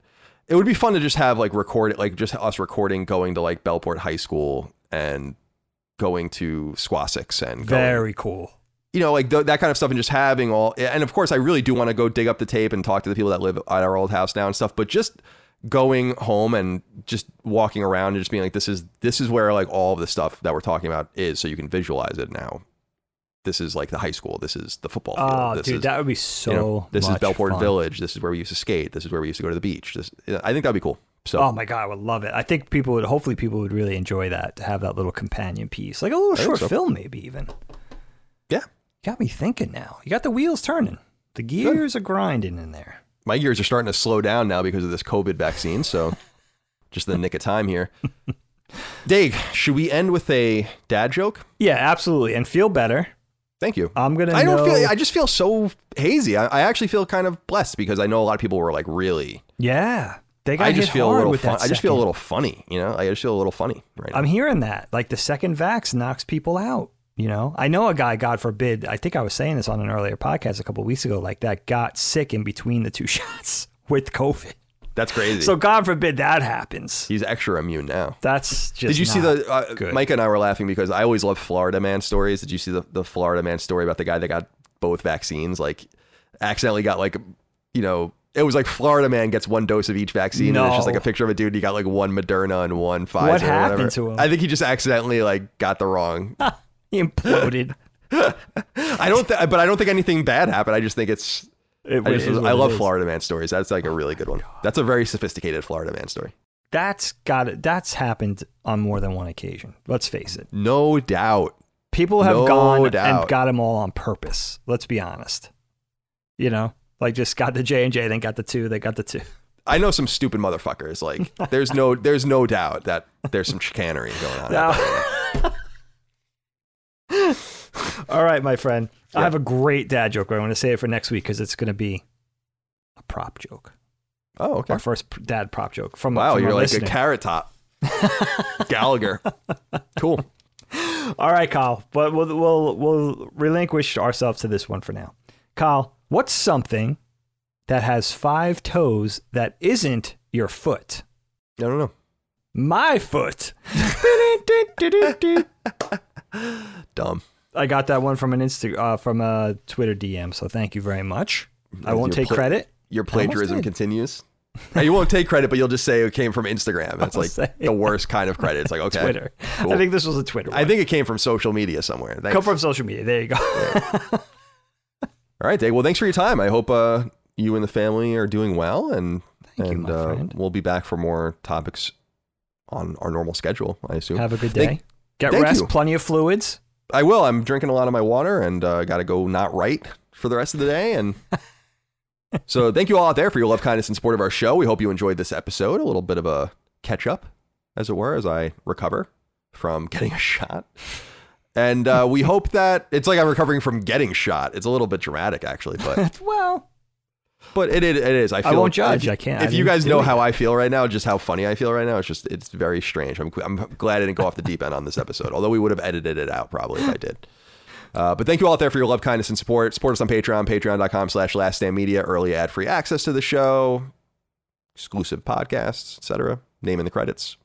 it would be fun to just have like record it, like just us recording, going to like Bellport High School and going to Squasics and going, very cool. You know, like th- that kind of stuff, and just having all. And of course, I really do want to go dig up the tape and talk to the people that live at our old house now and stuff. But just going home and just walking around and just being like, this is this is where like all of the stuff that we're talking about is, so you can visualize it now. This is like the high school. This is the football field. Oh, this dude, is, that would be so you know, this much is Bellport fun. Village. This is where we used to skate. This is where we used to go to the beach. This, I think that'd be cool. So, oh my God, I would love it. I think people would, hopefully people would really enjoy that, to have that little companion piece, like a little short so. film maybe even. Yeah. You got me thinking now. You got the wheels turning. The gears Good. are grinding in there. My gears are starting to slow down now because of this COVID vaccine. So just the nick of time here. Dave, should we end with a dad joke? Yeah, absolutely. And feel better. Thank you. I'm going to I don't know... feel I just feel so hazy. I, I actually feel kind of blessed because I know a lot of people were like, really? Yeah. They got I just feel a little fun. I just feel a little funny, you know? I just feel a little funny right now. I'm hearing that. Like the second vax knocks people out, you know? I know a guy, God forbid, I think I was saying this on an earlier podcast a couple of weeks ago, like that got sick in between the two shots with COVID. That's crazy. So God forbid that happens. He's extra immune now. That's just Did you see the, uh, Mike and I were laughing because I always love Florida man stories. Did you see the, the Florida man story about the guy that got both vaccines? Like accidentally got like, you know, it was like Florida man gets one dose of each vaccine. No. And it's just like a picture of a dude. And he got like one Moderna and one Pfizer. What happened or to him? I think he just accidentally like got the wrong. He imploded. I don't, th- but I don't think anything bad happened. I just think it's. It I, just, I it love is. Florida man stories. That's like a oh really good one. God. That's a very sophisticated Florida man story. That's got it. That's happened on more than one occasion. Let's face it. No doubt. People have no gone doubt. and got them all on purpose. Let's be honest. You know, like just got the J and J, then got the two. They got the two. I know some stupid motherfuckers. Like there's no, there's no doubt that there's some chicanery going on. Now- All right, my friend. Yeah. I have a great dad joke. I want to save it for next week because it's going to be a prop joke. Oh, okay. Our first dad prop joke from Wow, from you're like listener. A carrot top. Gallagher. Cool. All right, Kyle. But we'll, we'll we'll relinquish ourselves to this one for now. Kyle, what's something that has five toes that isn't your foot? I don't know. My foot. Dumb. I got that one from an Insta, uh, from a Twitter D M. So thank you very much. I won't your take pla- credit. Your plagiarism continues. You won't take credit, but you'll just say it came from Instagram. That's like say. the worst kind of credit. It's like, okay, Twitter. Cool. I think this was a Twitter. I one. think it came from social media somewhere. Thanks. Come from social media. There you go. Yeah. All right, Dave. Well, thanks for your time. I hope uh, you and the family are doing well, and thank and you, my uh, friend. We'll be back for more topics on our normal schedule. I assume. Have a good day. Thank- Get thank rest. You. Plenty of fluids. I will. I'm drinking a lot of my water and uh, got to go not right for the rest of the day. And so thank you all out there for your love, kindness, and support of our show. We hope you enjoyed this episode. A little bit of a catch up, as it were, as I recover from getting a shot. And uh, we hope that it's like I'm recovering from getting shot. It's a little bit dramatic, actually. But well, but it it, it is. I, feel I won't judge. If, I can't. If I you guys know it. how I feel right now, just how funny I feel right now, it's just it's very strange. I'm I'm glad I didn't go off the deep end on this episode, although we would have edited it out probably if I did. Uh, but thank you all out there for your love, kindness, and support. Support us on Patreon, patreon.com slash Last Stand Media, early ad-free access to the show, exclusive podcasts, et cetera. Name in the credits.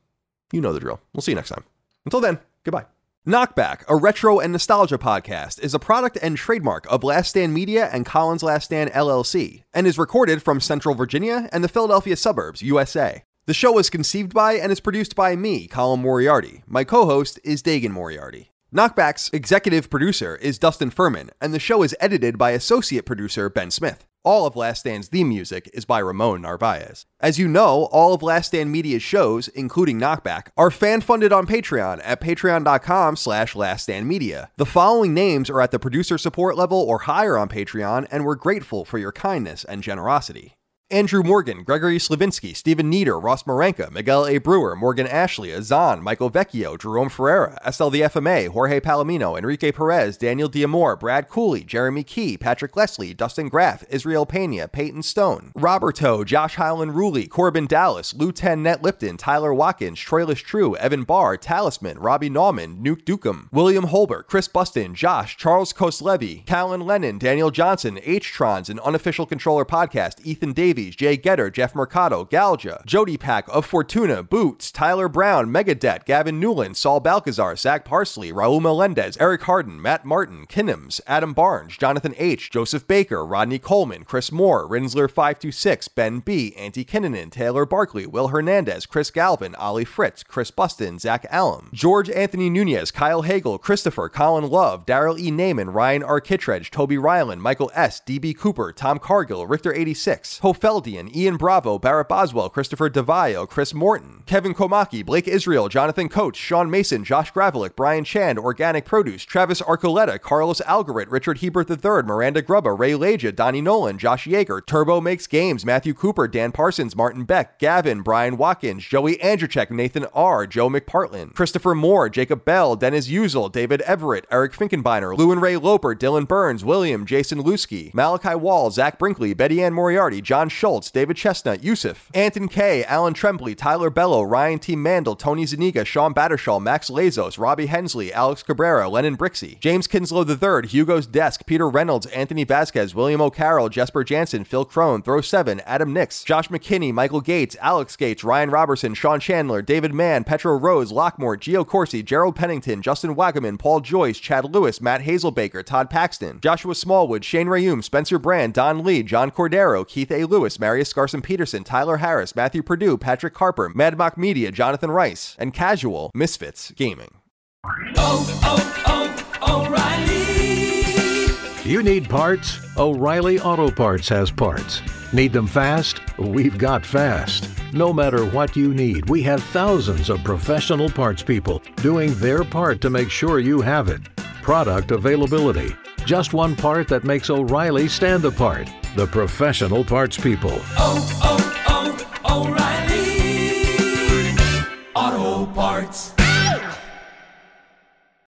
You know the drill. We'll see you next time. Until then, goodbye. Knockback, a retro and nostalgia podcast, is a product and trademark of Last Stand Media and Colin's Last Stand L L C, and is recorded from Central Virginia and the Philadelphia suburbs, U S A. The show was conceived by and is produced by me, Colin Moriarty. My co-host is Dagan Moriarty. Knockback's executive producer is Dustin Furman, and the show is edited by associate producer Ben Smith. All of Last Stand's theme music is by Ramon Narvaez. As you know, all of Last Stand Media's shows, including Knockback, are fan-funded on Patreon at patreon.com slash laststandmedia. The following names are at the producer support level or higher on Patreon, and we're grateful for your kindness and generosity. Andrew Morgan, Gregory Slavinsky, Stephen Nieder, Ross Marenka, Miguel A. Brewer, Morgan Ashley, Azan, Michael Vecchio, Jerome Ferreira, S L D F M A, Jorge Palomino, Enrique Perez, Daniel D'Amore, Brad Cooley, Jeremy Key, Patrick Leslie, Dustin Graff, Israel Pena, Peyton Stone, Roberto, Josh Highland Ruley, Corbin Dallas, Lou Ten Net Lipton, Tyler Watkins, Troilus True, Evan Barr, Talisman, Robbie Nauman, Nuke Dukem, William Holbert, Chris Buston, Josh, Charles Koslevi, Callan Lennon, Daniel Johnson, H-Trons, an unofficial controller podcast, Ethan Davis, Jay Getter, Jeff Mercado, Galja, Jody Pack of Fortuna, Boots, Tyler Brown, Megadet, Gavin Newland, Saul Balcazar, Zach Parsley, Raul Melendez, Eric Harden, Matt Martin, Kinnams, Adam Barnes, Jonathan H., Joseph Baker, Rodney Coleman, Chris Moore, Rinsler five two six, Ben B., Antti Kinnunen, Taylor Barkley, Will Hernandez, Chris Galvin, Ollie Fritz, Chris Buston, Zach Allum, George Anthony Nunez, Kyle Hagel, Christopher, Colin Love, Daryl E. Naiman, Ryan R. Kittredge, Toby Ryland, Michael S., D B. Cooper, Tom Cargill, Richter eighty-six, Feldian, Ian Bravo, Barrett Boswell, Christopher DeVayo, Chris Morton, Kevin Komaki, Blake Israel, Jonathan Coates, Sean Mason, Josh Gravelick, Brian Chand, Organic Produce, Travis Arcoletta, Carlos Algarit, Richard Hebert the third, Miranda Grubba, Ray Leja, Donnie Nolan, Josh Yeager, Turbo Makes Games, Matthew Cooper, Dan Parsons, Martin Beck, Gavin, Brian Watkins, Joey Andrzejczyk, Nathan R., Joe McPartlin, Christopher Moore, Jacob Bell, Dennis Uzel, David Everett, Eric Finkenbeiner, Lou and Ray Loper, Dylan Burns, William, Jason Lusky, Malachi Wall, Zach Brinkley, Betty Ann Moriarty, John Schultz, David Chestnut, Yusuf, Anton K, Alan Trembley, Tyler Bellow, Ryan T. Mandel, Tony Zuniga, Sean Battershall, Max Lazos, Robbie Hensley, Alex Cabrera, Lennon Brixey, James Kinslow the third, Hugo's Desk, Peter Reynolds, Anthony Vasquez, William O'Carroll, Jesper Jansen, Phil Crone, Throw seven, Adam Nix, Josh McKinney, Michael Gates, Alex Gates, Ryan Robertson, Sean Chandler, David Mann, Petro Rose, Lockmore, Gio Corsi, Gerald Pennington, Justin Wagaman, Paul Joyce, Chad Lewis, Matt Hazelbaker, Todd Paxton, Joshua Smallwood, Shane Rayum, Spencer Brand, Don Lee, John Cordero, Keith A. Lewis, Marius Scarson-Peterson, Tyler Harris, Matthew Perdue, Patrick Harper, Mad Mock Media, Jonathan Rice, and Casual Misfits Gaming. Oh, oh, oh, O'Reilly! You need parts? O'Reilly Auto Parts has parts. Need them fast? We've got fast. No matter what you need, we have thousands of professional parts people doing their part to make sure you have it. Product availability. Just one part that makes O'Reilly stand apart. The professional parts people. Oh, oh.